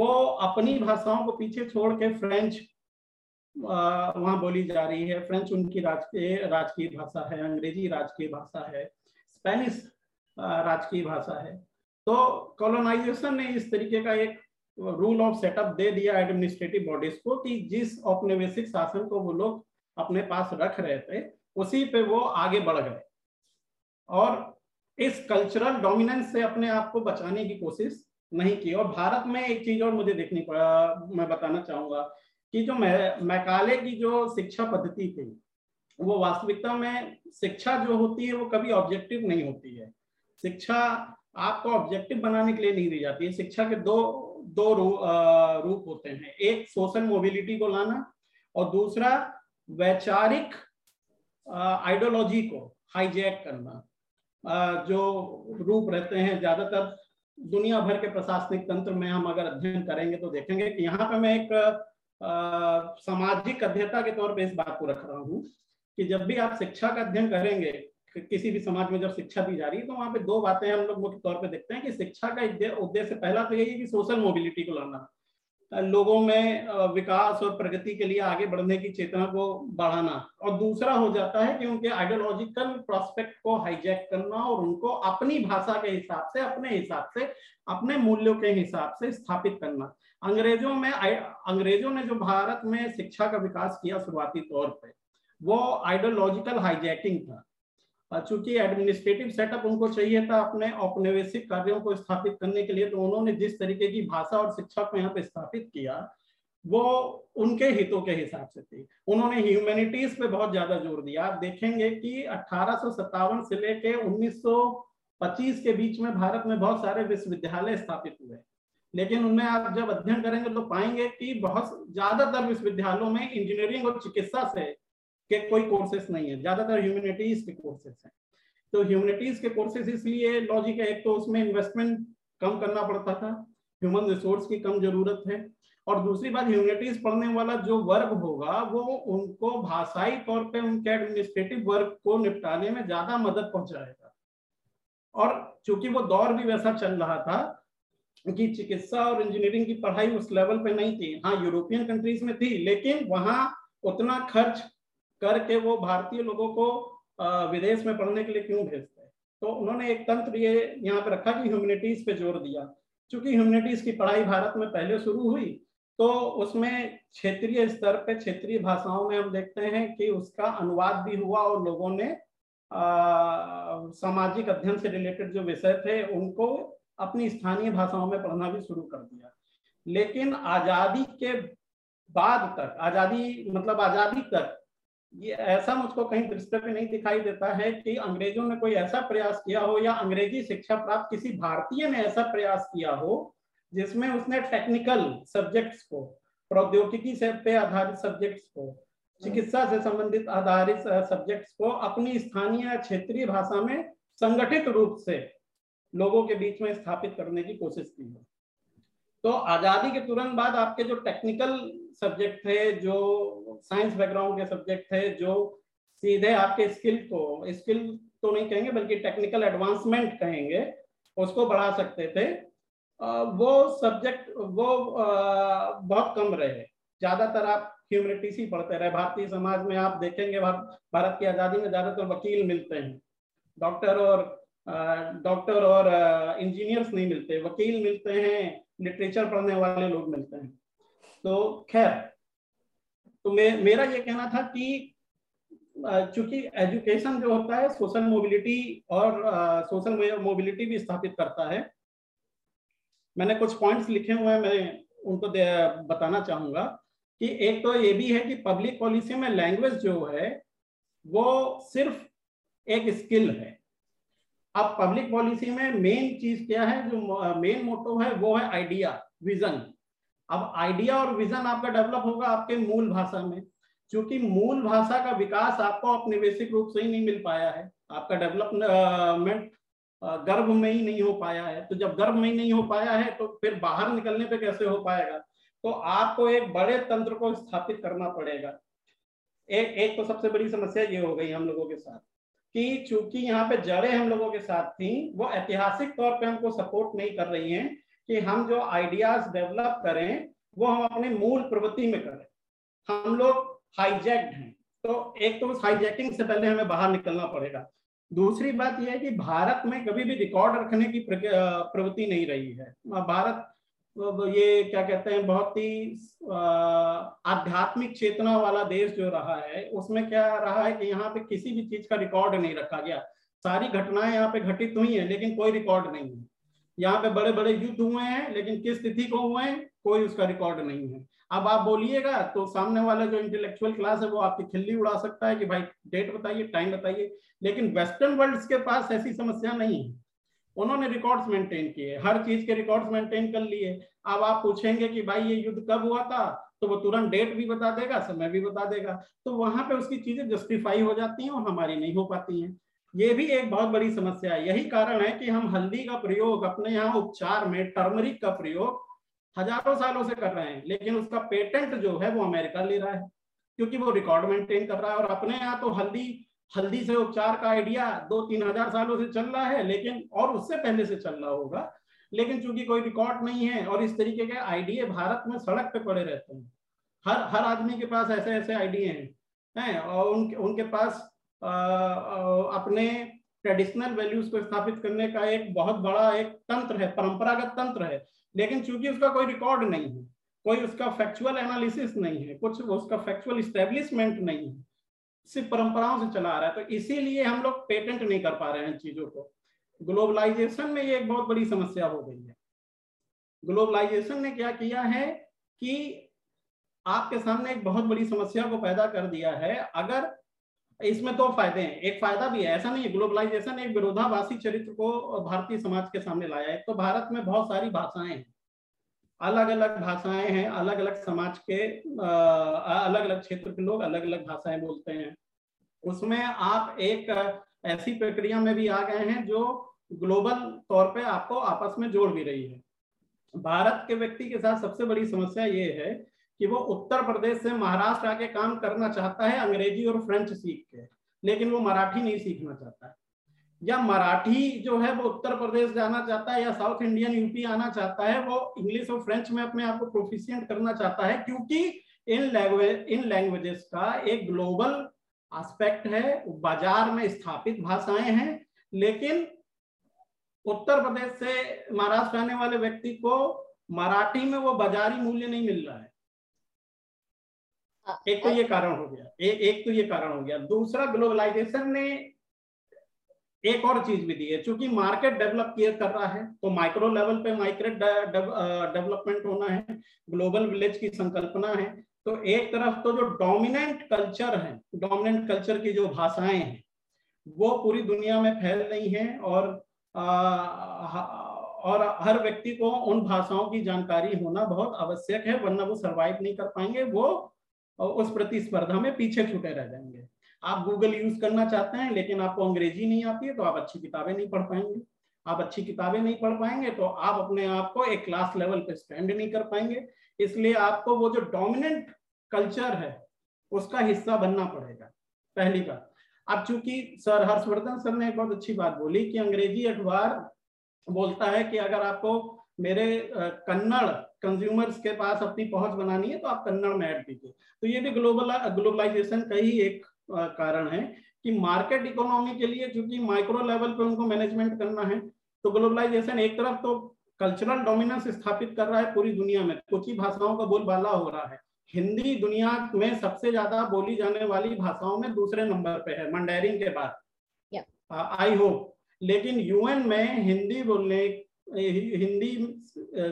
वो अपनी भाषाओं को पीछे छोड़ के फ्रेंच वहाँ बोली जा रही है। फ्रेंच उनकी राजकीय राजकीय भाषा है, अंग्रेजी राजकीय भाषा है, स्पेनिश राजकीय भाषा है। तो कॉलोनाइजेशन ने इस तरीके का एक रूल ऑफ सेटअप दे दिया एडमिनिस्ट्रेटिव बॉडीज को कि जिस औपनिवेशिक शासन को वो लोग अपने पास रख रहे थे उसी पे वो आगे बढ़ गए और इस कल्चरल डोमिनेंस से अपने आप को बचाने की कोशिश नहीं की। और भारत में एक चीज और मुझे देखनी पड़ा, मैं बताना चाहूँगा कि जो मैकाले की जो शिक्षा पद्धति थी वो वास्तविकता में, शिक्षा जो होती है वो कभी ऑब्जेक्टिव नहीं होती है। शिक्षा आपको ऑब्जेक्टिव बनाने के लिए नहीं दी जाती है। शिक्षा के दो दो रू, आ, रूप होते हैं, एक सोशल मोबिलिटी को लाना और दूसरा वैचारिक आइडियोलॉजी को हाईजैक करना। आ, जो रूप रहते हैं ज्यादातर दुनिया भर के प्रशासनिक तंत्र में हम अगर अध्ययन करेंगे तो देखेंगे कि यहाँ पर मैं एक आ, सामाजिक अध्ययता के तौर पे इस बात को रख रहा हूँ कि जब भी आप शिक्षा का अध्ययन करेंगे, किसी भी समाज में जब शिक्षा दी जा रही है तो वहाँ पे दो बातें हम लोग मुख्य तौर पे देखते हैं कि शिक्षा का उद्देश्य पहला तो यही है कि सोशल मोबिलिटी को लाना, लोगों में विकास और प्रगति के लिए आगे बढ़ने की चेतना को बढ़ाना, और दूसरा हो जाता है कि उनके आइडियोलॉजिकल प्रोस्पेक्ट को हाईजैक करना और उनको अपनी भाषा के हिसाब से, अपने हिसाब से, अपने मूल्यों के हिसाब से स्थापित करना। अंग्रेजों में अंग्रेजों ने जो भारत में शिक्षा का विकास किया शुरुआती तौर पे वो आइडियोलॉजिकल हाईजैकिंग था। चूंकि एडमिनिस्ट्रेटिव सेटअप उनको चाहिए था अपने औपनिवेशिक कार्यों को स्थापित करने के लिए, तो उन्होंने जिस तरीके की भाषा और शिक्षा को यहाँ पे स्थापित किया वो उनके हितों के हिसाब से थी। उन्होंने ह्यूमैनिटीज पे बहुत ज्यादा जोर दिया। आप देखेंगे कि अट्ठारह सौ सत्तावन से लेके उन्नीस सौ पच्चीस के बीच में भारत में बहुत सारे विश्वविद्यालय स्थापित हुए, लेकिन उनमें आप जब अध्ययन करेंगे तो पाएंगे कि बहुत ज्यादातर विश्वविद्यालयों में इंजीनियरिंग और चिकित्सा से के कोई कोर्सेस नहीं है, ज्यादातर ह्यूमैनिटीज के कोर्सेस हैं। तो ह्यूमैनिटीज के कोर्सेस इसलिए लॉजिक है, एक तो उसमें इन्वेस्टमेंट कम करना पड़ता था, ह्यूमन रिसोर्स की कम जरूरत है, और दूसरी बात ह्यूमैनिटीज पढ़ने वाला जो वर्ग होगा वो उनको भाषाई तौर पर उनके एडमिनिस्ट्रेटिव वर्ग को निपटाने में ज्यादा मदद पहुंचाएगा। और चूंकि वो दौर भी वैसा चल रहा था कि चिकित्सा और इंजीनियरिंग की पढ़ाई उस लेवल पे नहीं थी, हाँ यूरोपियन कंट्रीज में थी, लेकिन वहाँ उतना खर्च करके वो भारतीय लोगों को विदेश में पढ़ने के लिए क्यों भेजते हैं। तो उन्होंने एक तंत्र ये यहाँ पे रखा कि ह्यूमैनिटीज पे जोर दिया। चूंकि ह्यूमैनिटीज की पढ़ाई भारत में पहले शुरू हुई तो उसमें क्षेत्रीय स्तर पे क्षेत्रीय भाषाओं में हम देखते हैं कि उसका अनुवाद भी हुआ और लोगों ने आ, सामाजिक अध्ययन से रिलेटेड जो विषय थे उनको अपनी स्थानीय भाषाओं में पढ़ना भी शुरू कर दिया। लेकिन आजादी के बाद तक, आजादी मतलब आजादी तक ये ऐसा मुझको कहीं दृष्टि पे नहीं दिखाई देता है कि अंग्रेजों ने कोई ऐसा प्रयास किया हो या अंग्रेजी शिक्षा प्राप्त किसी भारतीय ने ऐसा प्रयास किया हो जिसमें उसने टेक्निकल सब्जेक्ट्स को, प्रौद्योगिकी से पे आधारित सब्जेक्ट्स को, चिकित्सा से संबंधित आधारित सब्जेक्ट्स को अपनी स्थानीय क्षेत्रीय भाषा में संगठित रूप से लोगों के बीच में स्थापित करने की कोशिश की हो। तो आजादी के तुरंत बाद आपके जो टेक्निकल सब्जेक्ट थे, जो साइंस बैकग्राउंड के सब्जेक्ट थे, जो सीधे आपके स्किल को, स्किल तो नहीं कहेंगे बल्कि टेक्निकल एडवांसमेंट कहेंगे, उसको बढ़ा सकते थे, वो सब्जेक्ट वो बहुत कम रहे। ज्यादातर आप ह्यूमैनिटीज ही पढ़ते रहे। भारतीय समाज में आप देखेंगे भारत की आजादी में ज्यादातर वकील मिलते हैं, डॉक्टर और डॉक्टर और इंजीनियर्स नहीं मिलते, वकील मिलते हैं, लिटरेचर पढ़ने वाले लोग मिलते हैं। तो खैर, तो मे, मेरा ये कहना था कि चूंकि एजुकेशन जो होता है सोशल मोबिलिटी और सोशल मोबिलिटी भी स्थापित करता है। मैंने कुछ पॉइंट्स लिखे हुए हैं, मैं उनको बताना चाहूंगा कि एक तो ये भी है कि पब्लिक पॉलिसी में लैंग्वेज जो है वो सिर्फ एक स्किल है। अब पब्लिक पॉलिसी में मेन चीज क्या है, जो मेन मोटो है वो है आइडिया, विजन। अब आइडिया और विजन आपका डेवलप होगा आपके मूल भाषा में। क्योंकि मूल भाषा का विकास आपको औपनिवेशिक रूप से ही नहीं मिल पाया है, आपका डेवलपमेंट गर्भ में ही नहीं हो पाया है। तो जब गर्भ में ही नहीं हो पाया है तो फिर बाहर निकलने पे कैसे हो पाएगा? तो आपको एक बड़े तंत्र को स्थापित करना पड़ेगा। एक एक तो सबसे बड़ी समस्या ये हो गई हम लोगों के साथ कि चूंकि यहाँ पे जड़ें हम लोगों के साथ थी, वो ऐतिहासिक तौर पे हमको सपोर्ट नहीं कर रही हैं कि हम जो आइडियाज डेवलप करें वो हम अपने मूल प्रवृत्ति में करें। हम लोग हाईजैक्ड हैं। तो एक तो उस हाईजैकिंग से पहले हमें बाहर निकलना पड़ेगा। दूसरी बात यह है कि भारत में कभी भी रिकॉर्ड रखने की प्रवृत्ति नहीं रही है। भारत ये क्या कहते हैं, बहुत ही आध्यात्मिक चेतना वाला देश जो रहा है, उसमें क्या रहा है कि यहाँ पे किसी भी चीज का रिकॉर्ड नहीं रखा गया। सारी घटनाएं यहाँ पे घटित हुई हैं लेकिन कोई रिकॉर्ड नहीं है। यहाँ पे बड़े बड़े युद्ध हुए हैं लेकिन किस तिथि को हुए हैं कोई उसका रिकॉर्ड नहीं है। अब आप बोलिएगा तो सामने वाला जो इंटेलेक्चुअल क्लास है वो आपकी खिल्ली उड़ा सकता है कि भाई डेट बताइए, टाइम बताइए। लेकिन वेस्टर्न वर्ल्ड के पास ऐसी समस्या नहीं है। उन्होंने रिकॉर्ड्स मेंटेन किए, हर चीज के रिकॉर्ड्स मेंटेन कर लिए। अब आप पूछेंगे कि भाई ये युद्ध कब हुआ था, तो वो तुरंत डेट भी बता देगा, समय भी बता देगा। तो वहां पे उसकी चीजें जस्टिफाई हो जाती हैं और हमारी नहीं हो पाती हैं। ये भी एक बहुत बड़ी समस्या है। यही कारण है कि हम हल्दी का प्रयोग अपने यहाँ उपचार में, टर्मरिक का प्रयोग हजारों सालों से कर रहे हैं, लेकिन उसका पेटेंट जो है वो अमेरिका ले रहा है क्योंकि वो रिकॉर्ड मेंटेन कर रहा है। और अपने यहाँ तो हल्दी हल्दी से उपचार का आइडिया दो तीन हजार सालों से चल रहा है, लेकिन और उससे पहले से चल रहा होगा, लेकिन चूंकि कोई रिकॉर्ड नहीं है। और इस तरीके के आइडिए भारत में सड़क पे पड़े रहते हैं। हर हर आदमी के पास ऐसे ऐसे आइडिए हैं हैं और उनके उनके पास आ, आ, अपने ट्रेडिशनल वैल्यूज को स्थापित करने का एक बहुत बड़ा एक तंत्र है, परंपरागत तंत्र है। लेकिन चूंकि उसका कोई रिकॉर्ड नहीं है, कोई उसका फैक्चुअल एनालिसिस नहीं है, कुछ उसका फैक्चुअल इस्टेब्लिशमेंट नहीं है, सिर्फ परंपराओं से चला आ रहा है, तो इसीलिए हम लोग पेटेंट नहीं कर पा रहे हैं चीजों को। ग्लोबलाइजेशन में ये एक बहुत बड़ी समस्या हो गई है। ग्लोबलाइजेशन ने क्या किया है कि आपके सामने एक बहुत बड़ी समस्या को पैदा कर दिया है। अगर इसमें दो फायदे हैं, एक फायदा भी है, ऐसा नहीं है, ग्लोबलाइजेशन एक विरोधाभासी चरित्र को भारतीय समाज के सामने लाया है। तो भारत में बहुत सारी भाषाएं हैं, अलग अलग भाषाएं हैं, अलग अलग समाज के अलग अलग क्षेत्र के लोग अलग अलग भाषाएं बोलते हैं। उसमें आप एक ऐसी प्रक्रिया में भी आ गए हैं जो ग्लोबल तौर पे आपको आपस में जोड़ भी रही है। भारत के व्यक्ति के साथ सबसे बड़ी समस्या ये है कि वो उत्तर प्रदेश से महाराष्ट्र आके काम करना चाहता है अंग्रेजी और फ्रेंच सीख के, लेकिन वो मराठी नहीं सीखना चाहता है, या मराठी जो है वो उत्तर प्रदेश जाना चाहता है या साउथ इंडियन यूपी आना चाहता है। वो इंग्लिश और फ्रेंच में अपने आप को प्रोफिशिएंट करना चाहता है क्योंकि इन लैंग्वेज इन लैंग्वेजेस का एक ग्लोबल एस्पेक्ट है, बाजार में स्थापित भाषाएं हैं। लेकिन उत्तर प्रदेश से महाराष्ट्र आने वाले व्यक्ति को मराठी में वो बाजारी मूल्य नहीं मिल रहा है। एक तो ये कारण हो गया, ए, एक तो ये कारण हो गया। दूसरा, ग्लोबलाइजेशन ने एक और चीज भी दी है, चूंकि मार्केट डेवलप किया कर रहा है तो माइक्रो लेवल पे माइक्रेट डेवलपमेंट होना है, ग्लोबल विलेज की संकल्पना है। तो एक तरफ तो जो डोमिनेंट कल्चर है, डोमिनेंट कल्चर की जो भाषाएं हैं वो पूरी दुनिया में फैल रही हैं और आ, और हर व्यक्ति को उन भाषाओं की जानकारी होना बहुत आवश्यक है, वरना वो सर्वाइव नहीं कर पाएंगे, वो उस प्रतिस्पर्धा में पीछे छूटे रह जाएंगे। आप गूगल यूज करना चाहते हैं लेकिन आपको अंग्रेजी नहीं आती है तो आप अच्छी किताबें नहीं पढ़ पाएंगे, आप अच्छी किताबें नहीं पढ़ पाएंगे तो आप अपने आप को एक क्लास लेवल पे स्टैंड नहीं कर पाएंगे। इसलिए आपको वो जो डोमिनेंट कल्चर है उसका हिस्सा बनना पड़ेगा, पहली बात। अब चूंकि सर हर्षवर्धन सर ने एक बहुत अच्छी बात बोली कि अंग्रेजी अखबार बोलता है कि अगर आपको मेरे कन्नड़ कंज्यूमर्स के पास अपनी पहुंच बनानी है तो आप कन्नड़ में ऐड कीजिए। तो ये भी ग्लोबल ग्लोबलाइजेशन का ही एक कारण है कि मार्केट इकोनॉमी के लिए क्योंकि माइक्रो लेवल पे उनको मैनेजमेंट करना है तो ग्लोबलाइजेशन एक तरफ तो कल्चरल डोमिनेंस स्थापित कर रहा है पूरी दुनिया में, कुछ ही भाषाओं का बोलबाला हो रहा है। हिंदी दुनिया में सबसे ज्यादा बोली जाने वाली भाषाओं में दूसरे नंबर पे है मंडेरिन के बाद, आई yeah. होप। लेकिन यूएन में हिंदी बोलने, हिंदी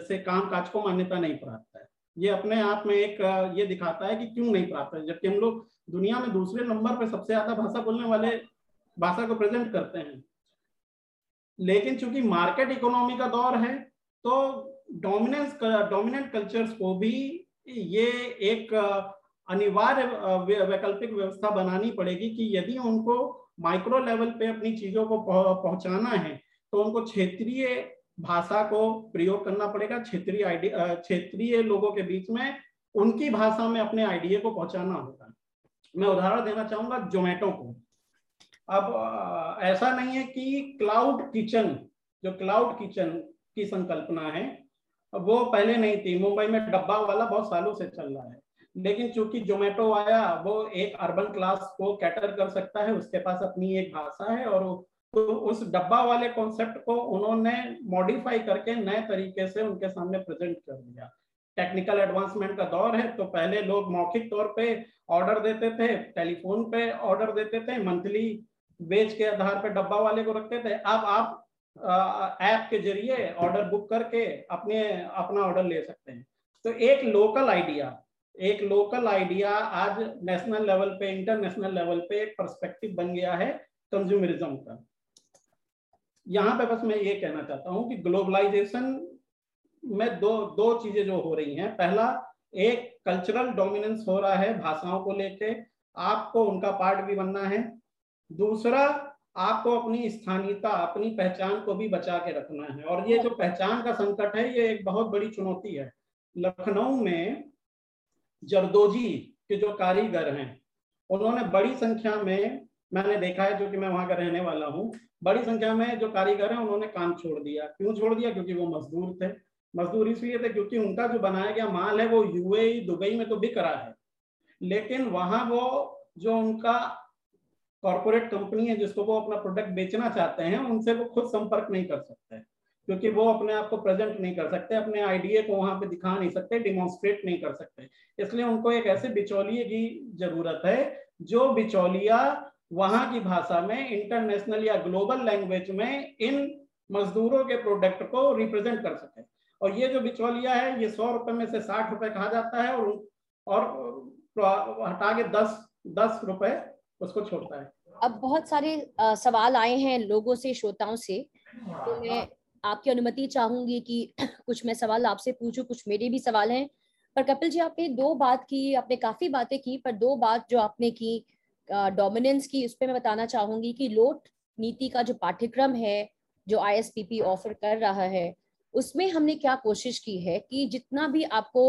से कामकाज को मान्यता नहीं प्राप्त है। ये अपने आप में एक ये दिखाता है कि क्यों नहीं प्राप्त है, जबकि हम लोग दुनिया में दूसरे नंबर पर सबसे ज्यादा भाषा बोलने वाले भाषा को प्रेजेंट करते हैं। लेकिन चूंकि मार्केट इकोनॉमी का दौर है तो डोमिनेंस डोमिनेंट कल्चर्स को भी ये एक अनिवार्य वैकल्पिक व्यवस्था बनानी पड़ेगी कि यदि उनको माइक्रो लेवल पे अपनी चीजों को पहुंचाना है तो उनको क्षेत्रीय भाषा को प्रयोग करना पड़ेगा, क्षेत्रीय आइडिया, क्षेत्रीय लोगों के बीच में उनकी भाषा में अपने आइडिया को पहुंचाना होगा। मैं उदाहरण देना चाहूंगा जोमेटो को। अब ऐसा नहीं है कि क्लाउड किचन, जो क्लाउड किचन की संकल्पना है वो पहले नहीं थी, मुंबई में डब्बा वाला बहुत सालों से चल रहा है, लेकिन चूंकि जोमेटो आया वो एक अर्बन क्लास को कैटर कर सकता है, उसके पास अपनी एक भाषा है और तो उस डब्बा वाले कॉन्सेप्ट को उन्होंने मॉडिफाई करके नए तरीके से उनके सामने प्रेजेंट कर दिया। टेक्निकल एडवांसमेंट का दौर है तो पहले लोग मौखिक तौर पे ऑर्डर देते थे, टेलीफोन पे ऑर्डर देते थे, मंथली वेज के आधार पे डब्बा वाले को रखते थे। अब आप ऐप के जरिए ऑर्डर बुक करके अपने अपना ऑर्डर ले सकते हैं। तो एक लोकल आइडिया, एक लोकल आइडिया आज नेशनल लेवल पे, इंटरनेशनल लेवल पे एक पर्सपेक्टिव बन गया है कंज्यूमरिज्म का। यहाँ पे बस मैं ये कहना चाहता हूँ कि ग्लोबलाइजेशन में दो दो चीजें जो हो रही हैं, पहला एक कल्चरल डोमिनेंस हो रहा है भाषाओं को लेके, आपको उनका पार्ट भी बनना है। दूसरा, आपको अपनी स्थानीयता, अपनी पहचान को भी बचा के रखना है और ये जो पहचान का संकट है ये एक बहुत बड़ी चुनौती है। लखनऊ में जरदोजी के जो कारीगर हैं उन्होंने बड़ी संख्या में, मैंने देखा है जो कि मैं वहां का रहने वाला हूँ, बड़ी संख्या में जो कारीगर हैं उन्होंने काम छोड़ दिया। क्यों छोड़ दिया? क्योंकि वो मजदूर थे। मजदूर इसलिए थे क्योंकि उनका जो बनाया गया माल है वो यूएई, दुबई में तो बिक रहा है, लेकिन वहाँ वो जो उनका कॉर्पोरेट कंपनी है जिसको वो अपना प्रोडक्ट बेचना चाहते हैं उनसे वो खुद संपर्क नहीं कर सकते क्योंकि वो अपने आप को प्रेजेंट नहीं कर सकते, अपने आइडिया को वहां पे दिखा नहीं सकते, डिमॉन्स्ट्रेट नहीं कर सकते। इसलिए उनको एक ऐसे बिचौलिए की जरूरत है जो बिचौलिया वहां की भाषा में, इंटरनेशनल या ग्लोबल लैंग्वेज में इन मजदूरों के प्रोडक्ट को रिप्रेजेंट कर सके। और ये जो बिचौलिया है ये सौ रुपए में से साठ रुपए कहा जाता है और, और हटा के दस दस रुपए उसको छोड़ता है। अब बहुत सारे आ, सवाल आए हैं लोगों से, श्रोताओं से, तो मैं आपकी अनुमति चाहूंगी कि कुछ मैं सवाल आपसे पूछूं, कुछ मेरे भी सवाल हैं। पर कपिल जी, आपने दो बात की, आपने काफी बातें की, पर दो बात जो आपने की डोमिनेंस की, उस पर मैं बताना चाहूंगी कि लोट नीति का जो पाठ्यक्रम है जो I S P P offer कर रहा है उसमें हमने क्या कोशिश की है कि जितना भी आपको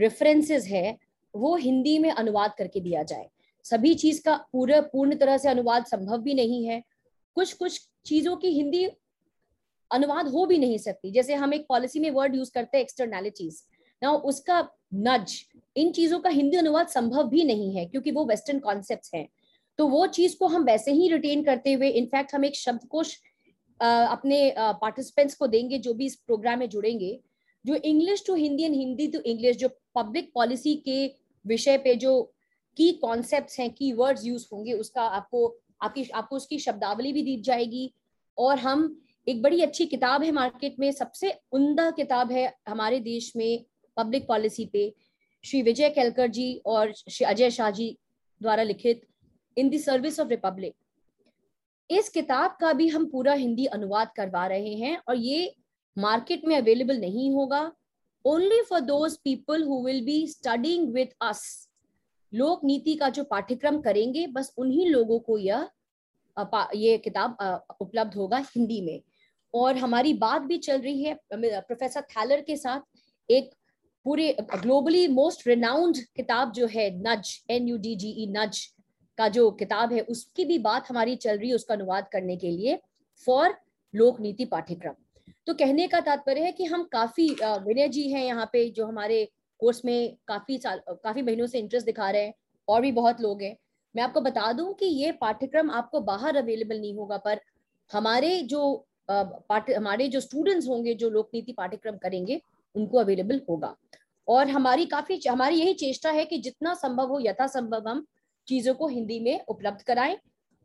रेफरेंसेज है वो हिंदी में अनुवाद करके दिया जाए। सभी चीज का पूरा पूर्ण तरह से अनुवाद संभव भी नहीं है, कुछ कुछ चीजों की हिंदी अनुवाद हो भी नहीं सकती। जैसे हम एक पॉलिसी में वर्ड यूज करते हैं एक्सटर्नैलिटीज, ना उसका नज, इन चीजों का हिंदी अनुवाद संभव भी नहीं है क्योंकि वो वेस्टर्न कॉन्सेप्ट्स हैं। तो वो चीज को हम वैसे ही रिटेन करते हुए, इनफैक्ट हम एक शब्दकोश अपने पार्टिसिपेंट्स को देंगे जो भी इस प्रोग्राम में जुड़ेंगे, जो English to Hindi and Hindi to English जो पब्लिक पॉलिसी के विषय पे जो की कॉन्सेप्ट्स हैं, की वर्ड्स यूज होंगे, उसका आपको आपकी आपको उसकी शब्दावली भी दी जाएगी। और हम एक बड़ी अच्छी किताब है मार्केट में, सबसे उम्दा किताब है हमारे देश में पब्लिक पॉलिसी पे, श्री विजय केलकर जी और श्री अजय शाह जी द्वारा लिखित in the service of republic. इस किताब का भी हम पूरा हिंदी अनुवाद करवा रहे हैं और ये मार्केट में अवेलेबल नहीं होगा, only for those people who will be studying with us. लोक नीति का जो पाठ्यक्रम करेंगे बस उन्हीं लोगों को यह ये किताब उपलब्ध होगा हिंदी में। और हमारी बात भी चल रही है प्रोफेसर थालर के साथ, एक पूरे ग्लोबली मोस्ट रिनाउंड किताब जो है nudge, N U D G E nudge का जो किताब है, उसकी भी बात हमारी चल रही है उसका अनुवाद करने के लिए फॉर लोक नीति पाठ्यक्रम। तो कहने का तात्पर्य है कि हम काफी, विनय जी हैं यहाँ पे जो हमारे कोर्स में काफी साल काफी महीनों से इंटरेस्ट दिखा रहे हैं, और भी बहुत लोग हैं। मैं आपको बता दूं कि ये पाठ्यक्रम आपको बाहर अवेलेबल नहीं होगा, पर हमारे जो पाठ हमारे जो स्टूडेंट्स होंगे जो लोक नीति पाठ्यक्रम करेंगे उनको अवेलेबल होगा। और हमारी काफी हमारी यही चेष्टा है कि जितना संभव हो यथासंभव हम चीजों को हिंदी में उपलब्ध कराएं,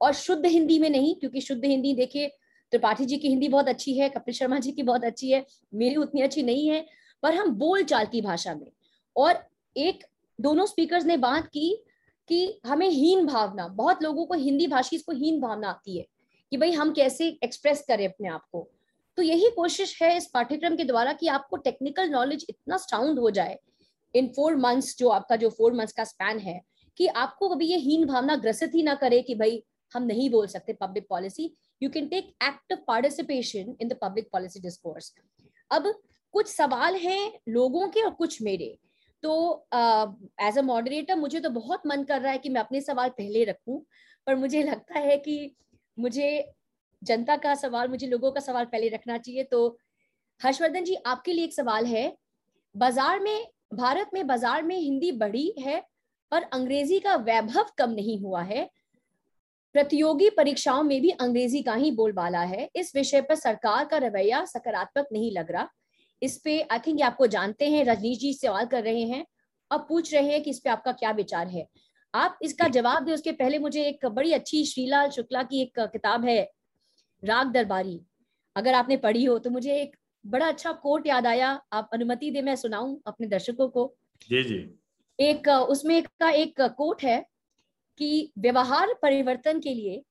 और शुद्ध हिंदी में नहीं, क्योंकि शुद्ध हिंदी देखिए त्रिपाठी जी की हिंदी बहुत अच्छी है, कपिल शर्मा जी की बहुत अच्छी है, मेरी उतनी अच्छी नहीं है, पर हम बोलचाल की भाषा में। और एक दोनों स्पीकर्स ने बात की कि हमें हीन भावना, बहुत लोगों को हिंदी भाषी को हीन भावना आती है कि भाई हम कैसे एक्सप्रेस करें अपने आप को। तो यही कोशिश है इस पाठ्यक्रम के द्वारा कि आपको टेक्निकल नॉलेज इतना साउंड हो जाए इन फोर मंथ्स जो आपका जो फोर मंथ्स का स्पैन है कि आपको कभी ये हीन भावना ग्रसित ही ना करे कि भाई हम नहीं बोल सकते public policy. You can take active participation in the public policy discourse. अब कुछ सवाल हैं लोगों के और कुछ मेरे, तो एज अ मॉडरेटर मुझे तो बहुत मन कर रहा है कि मैं अपने सवाल पहले रखूं, पर मुझे लगता है कि मुझे जनता का सवाल, मुझे लोगों का सवाल पहले रखना चाहिए। तो हर्षवर्धन जी आपके लिए एक सवाल है, बाजार में भारत में बाजार में हिंदी बढ़ी है पर अंग्रेजी का वैभव कम नहीं हुआ है, प्रतियोगी परीक्षाओं में भी अंग्रेजी का ही बोलबाला है, इस विषय पर सरकार का रवैया सकारात्मक नहीं लग रहा। इस पे आई थिंक ये आपको जानते हैं, रजनीश जी सवाल कर रहे हैं और पूछ रहे हैं कि इस पे आपका क्या विचार है, आप इसका जवाब दें। उसके पहले मुझे एक बड़ी अच्छी श्रीलाल शुक्ला की एक किताब है राग दरबारी, अगर आपने पढ़ी हो, तो मुझे एक बड़ा अच्छा कोट याद आया, आप अनुमति दे मैं सुनाऊं अपने दर्शकों को। जी जी। एक उसमें एक का एक कोट है कि व्यवहार परिवर्तन के लिए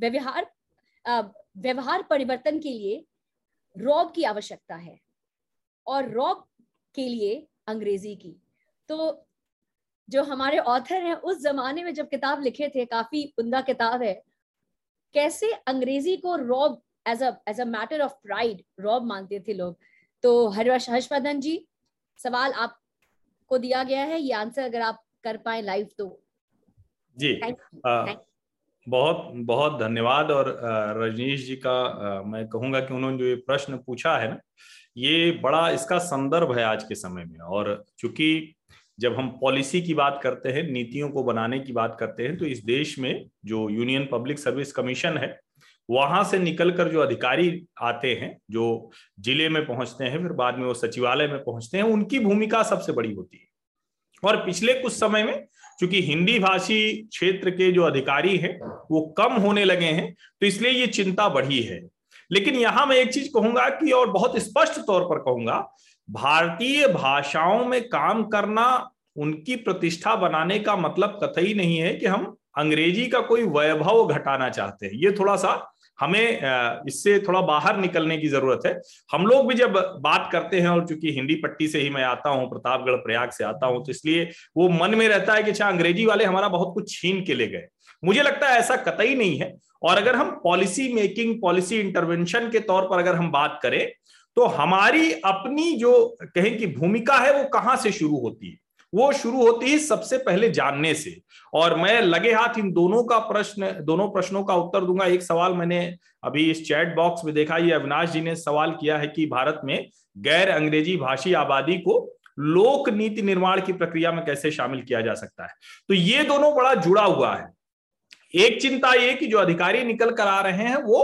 व्यवहार व्यवहार परिवर्तन के लिए रॉब की आवश्यकता है और रॉब के लिए अंग्रेजी की। तो जो हमारे ऑथर हैं उस जमाने में जब किताब लिखे थे, काफी उम्दा किताब है, कैसे अंग्रेजी को रॉब as a as a matter of pride रॉब मानते थे लोग। तो हर्ष हर्षवर्धन जी सवाल आपको दिया गया है, ये आंसर अगर आप कर पाए लाइव तो। जी थैंक यू, बहुत बहुत धन्यवाद। और रजनीश जी का मैं कहूँगा कि उन्होंने जो ये प्रश्न पूछा है ना, ये बड़ा इसका संदर्भ है आज के समय में। और चूंकि जब हम पॉलिसी की बात करते हैं, नीतियों को बनाने की बात करते हैं, तो इस देश में जो यूनियन पब्लिक सर्विस कमीशन है, वहां से निकलकर जो अधिकारी आते हैं, जो जिले में पहुंचते हैं, फिर बाद में वो सचिवालय में पहुंचते हैं, उनकी भूमिका सबसे बड़ी होती है। और पिछले कुछ समय में चूंकि हिंदी भाषी क्षेत्र के जो अधिकारी हैं वो कम होने लगे हैं, तो इसलिए ये चिंता बढ़ी है। लेकिन यहां मैं एक चीज कहूंगा कि, और बहुत स्पष्ट तौर पर कहूंगा, भारतीय भाषाओं में काम करना, उनकी प्रतिष्ठा बनाने का मतलब कतई नहीं है कि हम अंग्रेजी का कोई वैभव घटाना चाहते हैं। ये थोड़ा सा हमें इससे थोड़ा बाहर निकलने की जरूरत है। हम लोग भी जब बात करते हैं, और चूंकि हिंदी पट्टी से ही मैं आता हूं, प्रतापगढ़ प्रयाग से आता हूं, तो इसलिए वो मन में रहता है कि अच्छा अंग्रेजी वाले हमारा बहुत कुछ छीन के ले गए। मुझे लगता है ऐसा कतई नहीं है। और अगर हम पॉलिसी मेकिंग, पॉलिसी इंटरवेंशन के तौर पर अगर हम बात करें, तो हमारी अपनी जो कहें कि भूमिका है वो कहाँ से शुरू होती है, वो शुरू होती है सबसे पहले जानने से। और मैं लगे हाथ इन दोनों का प्रश्न दोनों प्रश्नों का उत्तर दूंगा। एक सवाल मैंने अभी इस चैट बॉक्स में देखा, ये अविनाश जी ने सवाल किया है कि भारत में गैर अंग्रेजी भाषी आबादी को लोक नीति निर्माण की प्रक्रिया में कैसे शामिल किया जा सकता है। तो ये दोनों बड़ा जुड़ा हुआ है। एक चिंता ये कि जो अधिकारी निकल कर आ रहे हैं वो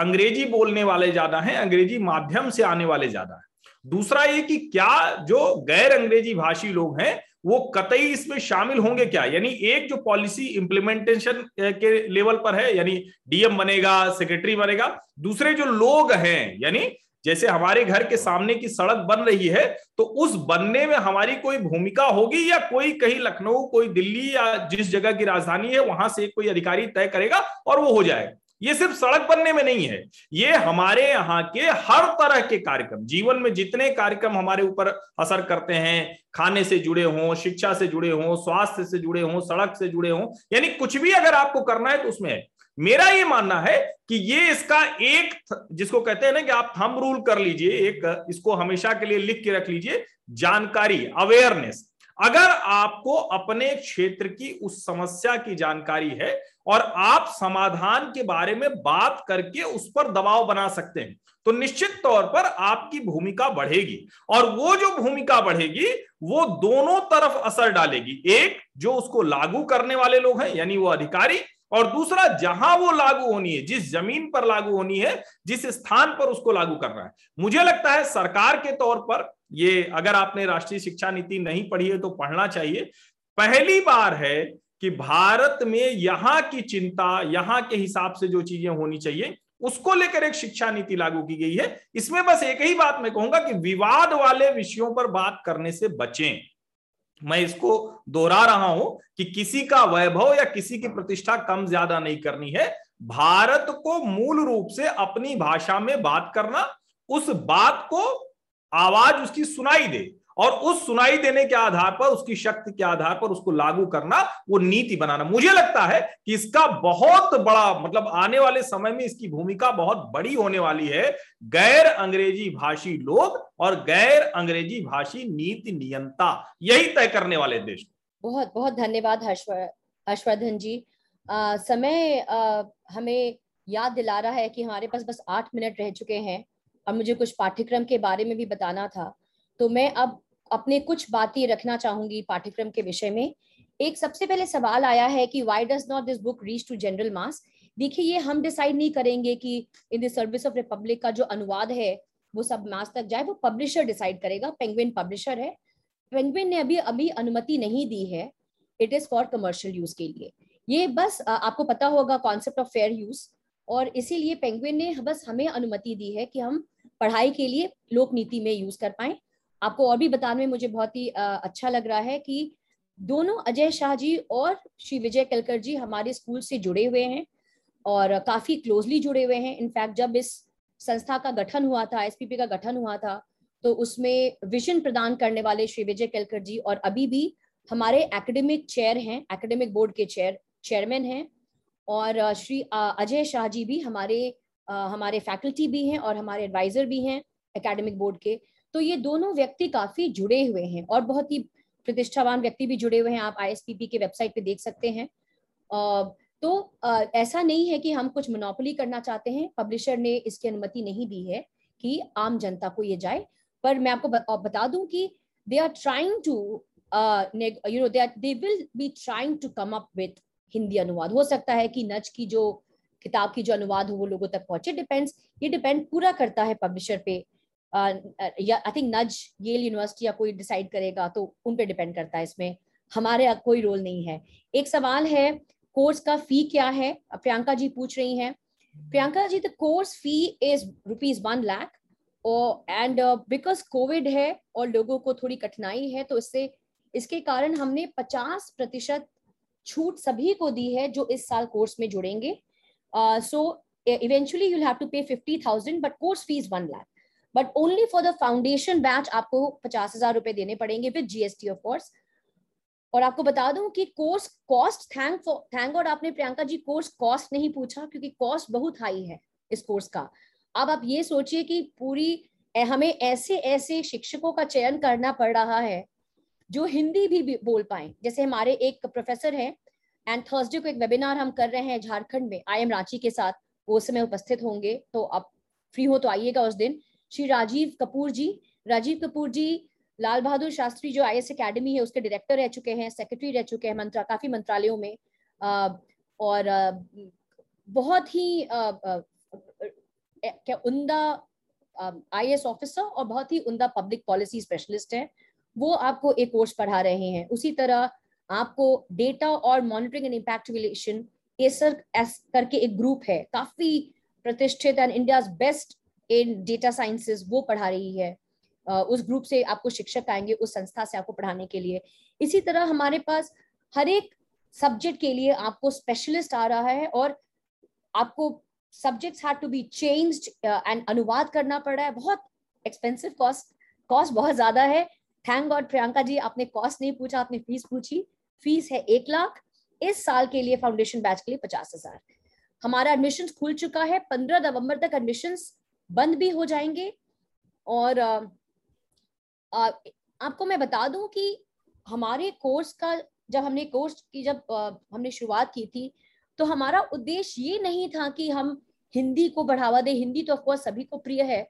अंग्रेजी बोलने वाले ज्यादा हैं, अंग्रेजी माध्यम से आने वाले ज्यादा हैं। दूसरा ये कि क्या जो गैर अंग्रेजी भाषी लोग हैं वो कतई इसमें शामिल होंगे क्या, यानी एक जो पॉलिसी इंप्लीमेंटेशन के लेवल पर है, यानी डीएम बनेगा, सेक्रेटरी बनेगा, दूसरे जो लोग हैं, यानी जैसे हमारे घर के सामने की सड़क बन रही है तो उस बनने में हमारी कोई भूमिका होगी या कोई कहीं लखनऊ, कोई दिल्ली या जिस जगह की राजधानी है वहां से कोई अधिकारी तय करेगा और वो हो जाएगा। ये सिर्फ सड़क बनने में नहीं है, ये हमारे यहाँ के हर तरह के कार्यक्रम, जीवन में जितने कार्यक्रम हमारे ऊपर असर करते हैं, खाने से जुड़े हों, शिक्षा से जुड़े हों, स्वास्थ्य से जुड़े हों, सड़क से जुड़े हों, यानी कुछ भी अगर आपको करना है तो उसमें है। मेरा ये मानना है कि ये इसका एक, जिसको कहते हैं ना कि आप थंब रूल कर लीजिए, एक इसको हमेशा के लिए लिख के रख लीजिए, जानकारी, अवेयरनेस। अगर आपको अपने क्षेत्र की उस समस्या की जानकारी है और आप समाधान के बारे में बात करके उस पर दबाव बना सकते हैं तो निश्चित तौर पर आपकी भूमिका बढ़ेगी, और वो जो भूमिका बढ़ेगी वो दोनों तरफ असर डालेगी, एक जो उसको लागू करने वाले लोग हैं यानी वो अधिकारी, और दूसरा जहां वो लागू होनी है, जिस जमीन पर लागू होनी है, जिस स्थान पर उसको लागू करना है। मुझे लगता है सरकार के तौर पर ये, अगर आपने राष्ट्रीय शिक्षा नीति नहीं पढ़ी है तो पढ़ना चाहिए। पहली बार है कि भारत में यहाँ की चिंता, यहाँ के हिसाब से जो चीजें होनी चाहिए उसको लेकर एक शिक्षा नीति लागू की गई है। इसमें बस एक ही बात मैं कहूंगा कि विवाद वाले विषयों पर बात करने से बचें। मैं इसको दोहरा रहा हूं कि किसी का वैभव या किसी की प्रतिष्ठा कम ज्यादा नहीं करनी है। भारत को मूल रूप से अपनी भाषा में बात करना, उस बात को आवाज उसकी सुनाई दे और उस सुनाई देने के आधार पर, उसकी शक्ति के आधार पर उसको लागू करना, वो नीति बनाना। मुझे लगता है कि इसका बहुत बड़ा, मतलब आने वाले समय में इसकी भूमिका बहुत बड़ी होने वाली है। गैर अंग्रेजी भाषी लोग और गैर अंग्रेजी भाषी नीति नियंता, यही तय करने वाले देश। बहुत बहुत धन्यवाद हर्षवर्धन जी। आ, समय आ, हमें याद दिला रहा है कि हमारे पास बस आठ मिनट रह चुके हैं और मुझे कुछ पाठ्यक्रम के बारे में भी बताना था, तो मैं अब अपने कुछ बातें रखना चाहूंगी पाठ्यक्रम के विषय में। एक सबसे पहले सवाल आया है कि why does not this book reach to general mass. देखिए, ये हम डिसाइड नहीं करेंगे कि in the service of republic का जो अनुवाद है वो सब मास तक जाए, वो पब्लिशर डिसाइड करेगा। पेंगुइन पब्लिशर है, पेंगुइन ने अभी अभी अनुमति नहीं दी है, it is for commercial use के लिए। ये बस आपको पता होगा कॉन्सेप्ट ऑफ फेयर यूज, और इसीलिए पेंगुइन ने बस हमें अनुमति दी है कि हम पढ़ाई के लिए लोक नीति में यूज कर पाए। आपको और भी बताने में मुझे बहुत ही अच्छा लग रहा है कि दोनों अजय शाह जी और श्री विजय केलकर जी हमारे स्कूल से जुड़े हुए हैं और काफी क्लोजली जुड़े हुए हैं। इनफैक्ट जब इस संस्था का गठन हुआ था, एसपीपी का गठन हुआ था, तो उसमें विजन प्रदान करने वाले श्री विजय केलकर जी और अभी भी हमारे एकेडमिक चेयर हैं, एकेडमिक बोर्ड के चेयर चेयरमैन हैं, और श्री अजय शाह जी भी हमारे हमारे फैकल्टी भी हैं और हमारे एडवाइजर भी हैं एकेडमिक बोर्ड के। तो ये दोनों व्यक्ति काफी जुड़े हुए हैं और बहुत ही प्रतिष्ठावान व्यक्ति भी जुड़े हुए हैं, आप आईएसपीपी के वेबसाइट पे देख सकते हैं। तो ऐसा नहीं है कि हम कुछ मोनोपोली करना चाहते हैं, पब्लिशर ने इसकी अनुमति नहीं दी है कि आम जनता को ये जाए, पर मैं आपको बता दूं कि they are trying to you know they are they will be trying to come up with Hindi अनुवाद। हो सकता है कि नज की जो किताब की जो अनुवाद हो वो लोगों तक पहुंचे, डिपेंड्स, ये डिपेंड पूरा करता है पब्लिशर पे। I think nudge Yale university या कोई डिसाइड करेगा तो उन पे डिपेंड करता है, इसमें हमारे कोई रोल नहीं है। एक सवाल है कोर्स का फी क्या है, प्रियंका जी पूछ रही हैं। Priyanka ji, the course fee is rupees one lakh और एंड बिकॉज कोविड है और लोगों को थोड़ी कठिनाई है तो इससे इसके कारण हमने पचास प्रतिशत छूट सभी को दी है जो इस साल कोर्स में जुड़ेंगे। So eventually you will have to pay fifty thousand, but course fees one lakh, but only for the foundation batch आपको पचास हजार रुपए देने पड़ेंगे विद जीएसटी ऑफ कोर्स। और आपको बता दूं कि course cost, thank for thank God आपने प्रियंका जी कोर्स कॉस्ट नहीं पूछा क्योंकि कॉस्ट बहुत हाई है इस कोर्स का। अब आप ये सोचिए कि पूरी हमें ऐसे ऐसे शिक्षकों का चयन करना पड़ रहा है जो हिंदी भी बोल पाए। जैसे हमारे एक प्रोफेसर हैं, एंड थर्सडे को एक वेबिनार हम कर रहे हैं झारखंड में, आई एम रांची के साथ, वो उस समय उपस्थित होंगे, तो आप फ्री हो तो आइएगा उस दिन। श्री राजीव कपूर जी, राजीव कपूर जी लाल बहादुर शास्त्री जो आई एस अकेडमी है उसके डायरेक्टर रह चुके हैं, सेक्रेटरी रह चुके हैं मंत्रा काफी मंत्रालयों में, और बहुत ही क्या उमदा आईएएस ऑफिसर और बहुत ही उमदा पब्लिक पॉलिसी स्पेशलिस्ट हैं, वो आपको एक कोर्स पढ़ा रहे हैं। उसी तरह आपको डेटा और monitoring and impact relation Acer करके एक ग्रुप है, काफी प्रतिष्ठित and India's best in data sciences, वो पढ़ा रही है। उस ग्रुप से आपको शिक्षक आएंगे उस संस्था से आपको पढ़ाने के लिए। इसी तरह हमारे पास हर एक सब्जेक्ट के लिए आपको स्पेशलिस्ट आ रहा है और आपको subjects had to be changed and अनुवाद करना पड़ा है। बहुत एक्सपेंसिव कॉस्ट कॉस्ट बहुत ज्यादा है। थैंक गॉड प्रियंका जी आपने कॉस्ट नहीं पूछा, आपने फीस पूछी। फीस है एक लाख, इस साल के लिए फाउंडेशन बैच के लिए पचास हजार। हमारा एडमिशन खुल चुका है, पंद्रह नवंबर तक एडमिशन बंद भी हो जाएंगे। और आ, आ, आपको मैं बता दूं कि हमारे कोर्स का जब हमने कोर्स की जब आ, हमने शुरुआत की थी तो हमारा उद्देश्य ये नहीं था कि हम हिंदी को बढ़ावा दें। हिंदी तो ऑफकोर्स सभी को प्रिय है,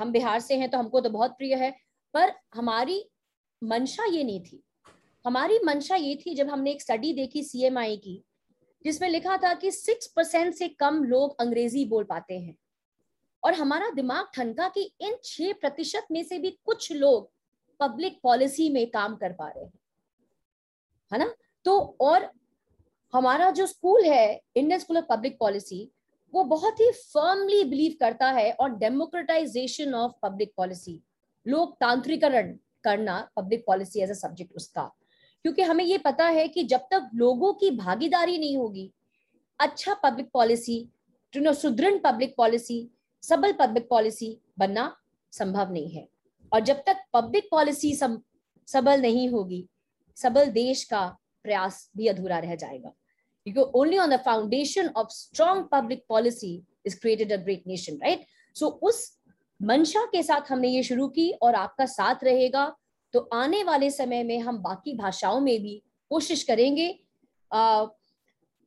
हम बिहार से हैं तो हमको तो बहुत प्रिय है, पर हमारी मंशा ये नहीं थी। हमारी मंशा ये थी, जब हमने एक स्टडी देखी सीएमआई की जिसमें लिखा था कि सिक्स परसेंट से कम लोग अंग्रेजी बोल पाते हैं, और हमारा दिमाग ठनका कि इन छह प्रतिशत में से भी कुछ लोग पब्लिक पॉलिसी में काम कर पा रहे हैं, है ना। तो और हमारा जो स्कूल है Indian school of public policy, वो बहुत ही फर्मली बिलीव करता है और डेमोक्रेटाइजेशन ऑफ पब्लिक पॉलिसी, लोकतांत्रिकरण करना public policy as a subject उसका, क्योंकि हमें ये पता है कि जब तक लोगों की भागीदारी नहीं होगी, अच्छा पब्लिक पॉलिसी, सुदृढ़ पब्लिक पॉलिसी, सबल पब्लिक पॉलिसी बनना संभव नहीं है। और जब तक पब्लिक पॉलिसी सबल नहीं होगी, सबल देश का प्रयास भी अधूरा रह जाएगा, क्योंकि only on the foundation of strong public policy is created a great nation, right. So उस मंशा के साथ हमने ये शुरू की, और आपका साथ रहेगा तो आने वाले समय में हम बाकी भाषाओं में भी कोशिश करेंगे। आ,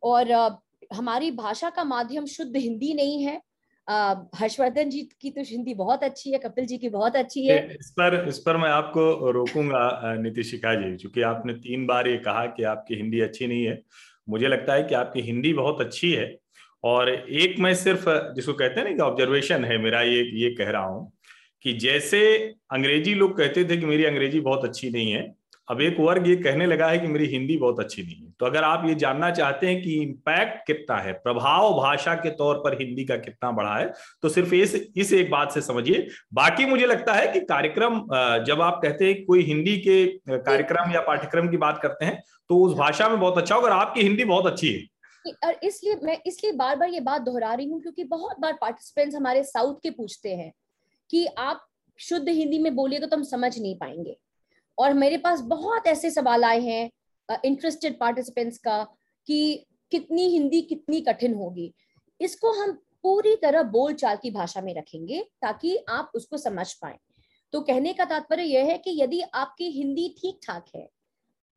और आ, हमारी भाषा का माध्यम शुद्ध हिंदी नहीं है। हर्षवर्धन जी की तो हिंदी बहुत अच्छी है, कपिल जी की बहुत अच्छी है। इस पर इस पर मैं आपको रोकूंगा नीतिशिका जी, क्योंकि आपने तीन बार ये कहा कि आपकी हिंदी अच्छी नहीं है। मुझे लगता है कि आपकी हिंदी बहुत अच्छी है, और एक मैं सिर्फ जिसको कहते हैं ना कि ऑब्जर्वेशन है मेरा, ये ये कह रहा हूं कि जैसे अंग्रेजी लोग कहते थे कि मेरी अंग्रेजी बहुत अच्छी नहीं है, अब एक वर्ग ये कहने लगा है कि मेरी हिंदी बहुत अच्छी नहीं है। तो अगर आप ये जानना चाहते हैं कि इम्पैक्ट कितना है, प्रभाव भाषा के तौर पर हिंदी का कितना बढ़ा है, तो सिर्फ इस इस एक बात से समझिए। बाकी मुझे लगता है कि कार्यक्रम, जब आप कहते हैं कोई हिंदी के कार्यक्रम या पाठ्यक्रम की बात करते हैं तो उस भाषा में बहुत अच्छा होगा, और आपकी हिंदी बहुत अच्छी है। और इसलिए मैं इसलिए बार बार ये बात दोहरा रही हूँ, क्योंकि बहुत बार पार्टिसिपेंट्स हमारे साउथ के पूछते हैं कि आप शुद्ध हिंदी में बोलिए तो तुम समझ नहीं पाएंगे। और मेरे पास बहुत ऐसे सवाल आए हैं इंटरेस्टेड पार्टिसिपेंट्स का कि कितनी हिंदी कितनी कठिन होगी। इसको हम पूरी तरह बोलचाल की भाषा में रखेंगे ताकि आप उसको समझ पाए। तो कहने का तात्पर्य यह है कि यदि आपकी हिंदी ठीक ठाक है,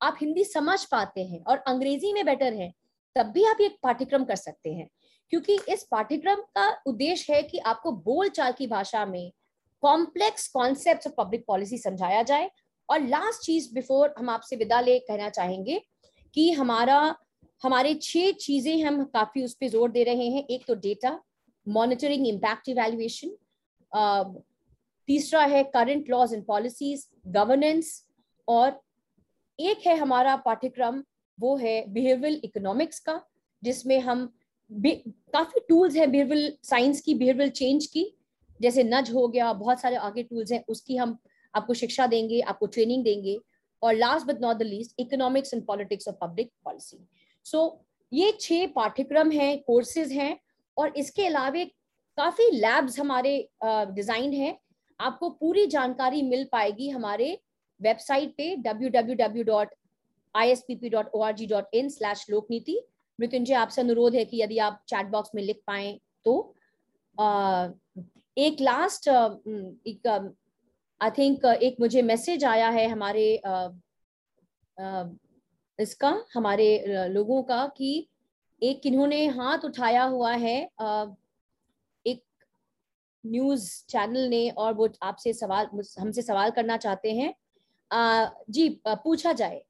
आप हिंदी समझ पाते हैं और अंग्रेजी में बेटर है, तब भी आप एक पाठ्यक्रम कर सकते हैं, क्योंकि इस पाठ्यक्रम का उद्देश्य है कि आपको बोलचाल की भाषा में complex concepts of public policy समझाया जाए। और लास्ट चीज बिफोर हम आपसे विदा ले कहना चाहेंगे कि हमारा हमारे छह चीजें हम काफी उस पर जोर दे रहे हैं। एक तो डेटा मॉनिटरिंग, इम्पैक्ट इवैल्यूएशन, तीसरा है current laws and policies, governance, और एक है हमारा पाठ्यक्रम वो है बिहेवियरल इकोनॉमिक्स का, जिसमें हम काफी टूल्स हैं बिहेवियरल साइंस की, बिहेवियरल चेंज की, जैसे नज हो गया, बहुत सारे आगे टूल्स हैं, उसकी हम आपको शिक्षा देंगे, आपको ट्रेनिंग देंगे। और last but not the least, economics and politics of public policy. So ये छह पाठ्यक्रम हैं, कोर्सेज हैं, और इसके अलावा काफी लैब्स हमारे डिजाइन हैं। आपको पूरी जानकारी मिल पाएगी हमारे वेबसाइट पे W W W dot I S P P dot O R G dot in slash Lokniti. Mrityunjay आपसे अनुरोध है कि यदि आप चैट बॉक्स में लिख पाएं तो। आ, एक लास्ट आई थिंक एक मुझे मैसेज आया है हमारे आ, आ, इसका हमारे लोगों का कि एक इन्होंने हाथ उठाया हुआ है आ, एक न्यूज चैनल ने, और वो आपसे सवाल हमसे सवाल करना चाहते हैं। आ, जी पूछा जाए,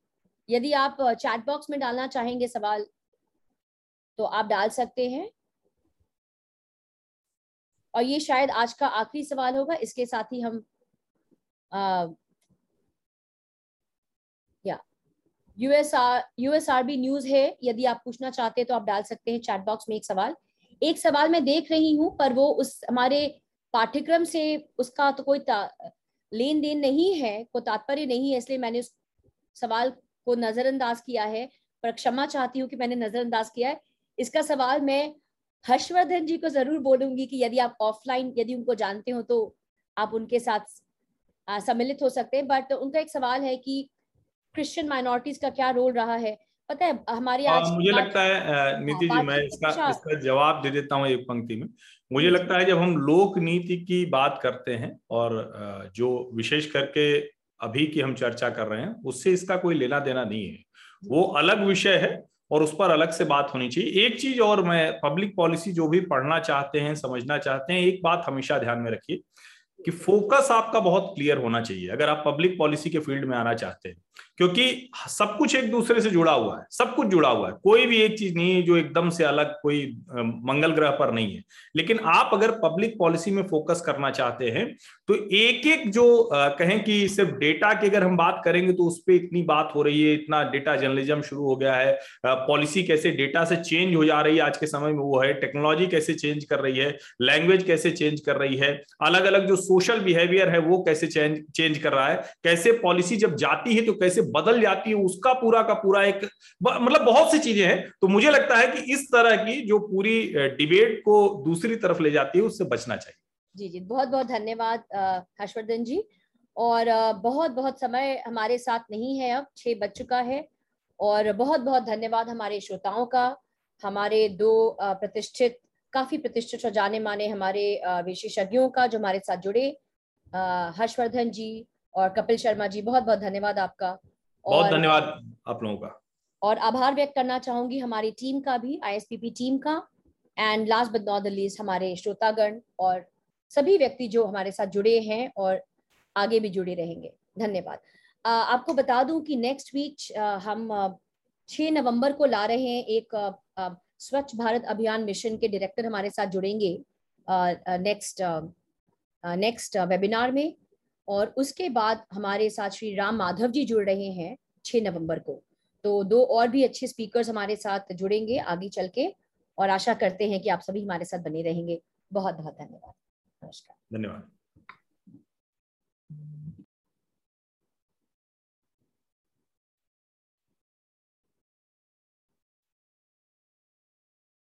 यदि आप चैट बॉक्स में डालना चाहेंगे सवाल तो आप डाल सकते हैं। और ये शायद आज का आखिरी सवाल होगा। इसके साथ ही हम आ, या यूएसआर यूएसआरबी न्यूज है, यदि आप पूछना चाहते हैं तो आप डाल सकते हैं चैट बॉक्स में। एक सवाल एक सवाल मैं देख रही हूँ पर वो उस हमारे पाठ्यक्रम से उसका तो कोई लेन देन नहीं है, कोई तात्पर्य नहीं है, इसलिए मैंने उस सवाल को नजरअंदाज किया है, पर क्षमा चाहती हूँ कि मैंने नजरअंदाज किया है। इसका सवाल मैं हर्षवर्धन जी को जरूर बोलूंगी कि यदि आप ऑफलाइन यदि उनको जानते हो तो आप उनके साथ सम्मिलित हो सकते हैं। बट उनका एक सवाल है कि क्रिश्चियन माइनॉरिटीज का क्या रोल रहा है। पता है हमारे आज मुझे लगता है नीति जी, मैं इसका इसका जवाब दे देता हूँ एक पंक्ति में। मुझे लगता है जब हम लोक नीति की बात करते हैं और जो विशेष करके अभी की हम चर्चा कर रहे हैं उससे इसका कोई लेना देना नहीं है, वो अलग विषय है और उस पर अलग से बात होनी चाहिए। एक चीज और मैं पब्लिक पॉलिसी जो भी पढ़ना चाहते हैं समझना चाहते हैं, एक बात हमेशा ध्यान में रखिए कि फोकस आपका बहुत क्लियर होना चाहिए अगर आप पब्लिक पॉलिसी के फील्ड में आना चाहते हैं, क्योंकि सब कुछ एक दूसरे से जुड़ा हुआ है, सब कुछ जुड़ा हुआ है, कोई भी एक चीज नहीं है जो एकदम से अलग कोई मंगल ग्रह पर नहीं है। लेकिन आप अगर पब्लिक पॉलिसी में फोकस करना चाहते हैं तो एक एक जो आ, कहें कि सिर्फ डेटा की अगर हम बात करेंगे तो उस पर इतनी बात हो रही है, इतना डेटा जर्नलिज्म शुरू हो गया है, पॉलिसी कैसे डेटा से चेंज हो जा रही है आज के समय में, वो है टेक्नोलॉजी कैसे चेंज कर रही है, लैंग्वेज कैसे चेंज कर रही है, अलग अलग जो सोशल बिहेवियर है वो कैसे चेंज चेंज कर रहा है, कैसे पॉलिसी जब जाती है तो कैसे बदल जाती है, उसका पूरा का पूरा एक मतलब बहुत सी चीजें हैं। तो मुझे लगता है कि इस तरह की जो पूरी डिबेट को दूसरी तरफ ले जाती है उससे बचना चाहिए। जी जी बहुत बहुत धन्यवाद हर्षवर्धन जी। और बहुत बहुत समय हमारे साथ नहीं है, अब छह बज चुका है। और बहुत बहुत धन्यवाद हमारे श्रोताओं का, हमारे दो प्रतिष्ठित काफी प्रतिष्ठित और जाने माने हमारे विशेषज्ञों का जो हमारे साथ जुड़े, हर्षवर्धन जी और कपिल शर्मा जी, बहुत बहुत धन्यवाद आपका। बहुत धन्यवाद आप लोगों का। और आभार व्यक्त करना चाहूंगी हमारी टीम का भी, आईएसपीपी टीम का, and last but not the least हमारे श्रोतागण और सभी व्यक्ति जो हमारे साथ जुड़े हैं और आगे भी जुड़े रहेंगे। धन्यवाद। आपको बता दूं कि नेक्स्ट वीक हम छह नवम्बर को ला रहे हैं एक स्वच्छ भारत अभियान मिशन के डायरेक्टर हमारे साथ जुड़ेंगे नेक्स्ट नेक्स्ट वेबिनार में, और उसके बाद हमारे साथ श्री राम माधव जी जुड़ रहे हैं छह नवंबर को। तो दो और भी अच्छे स्पीकर्स हमारे साथ जुड़ेंगे आगे चल के, और आशा करते हैं कि आप सभी हमारे साथ बने रहेंगे। बहुत बहुत धन्यवाद। नमस्कार। धन्यवाद।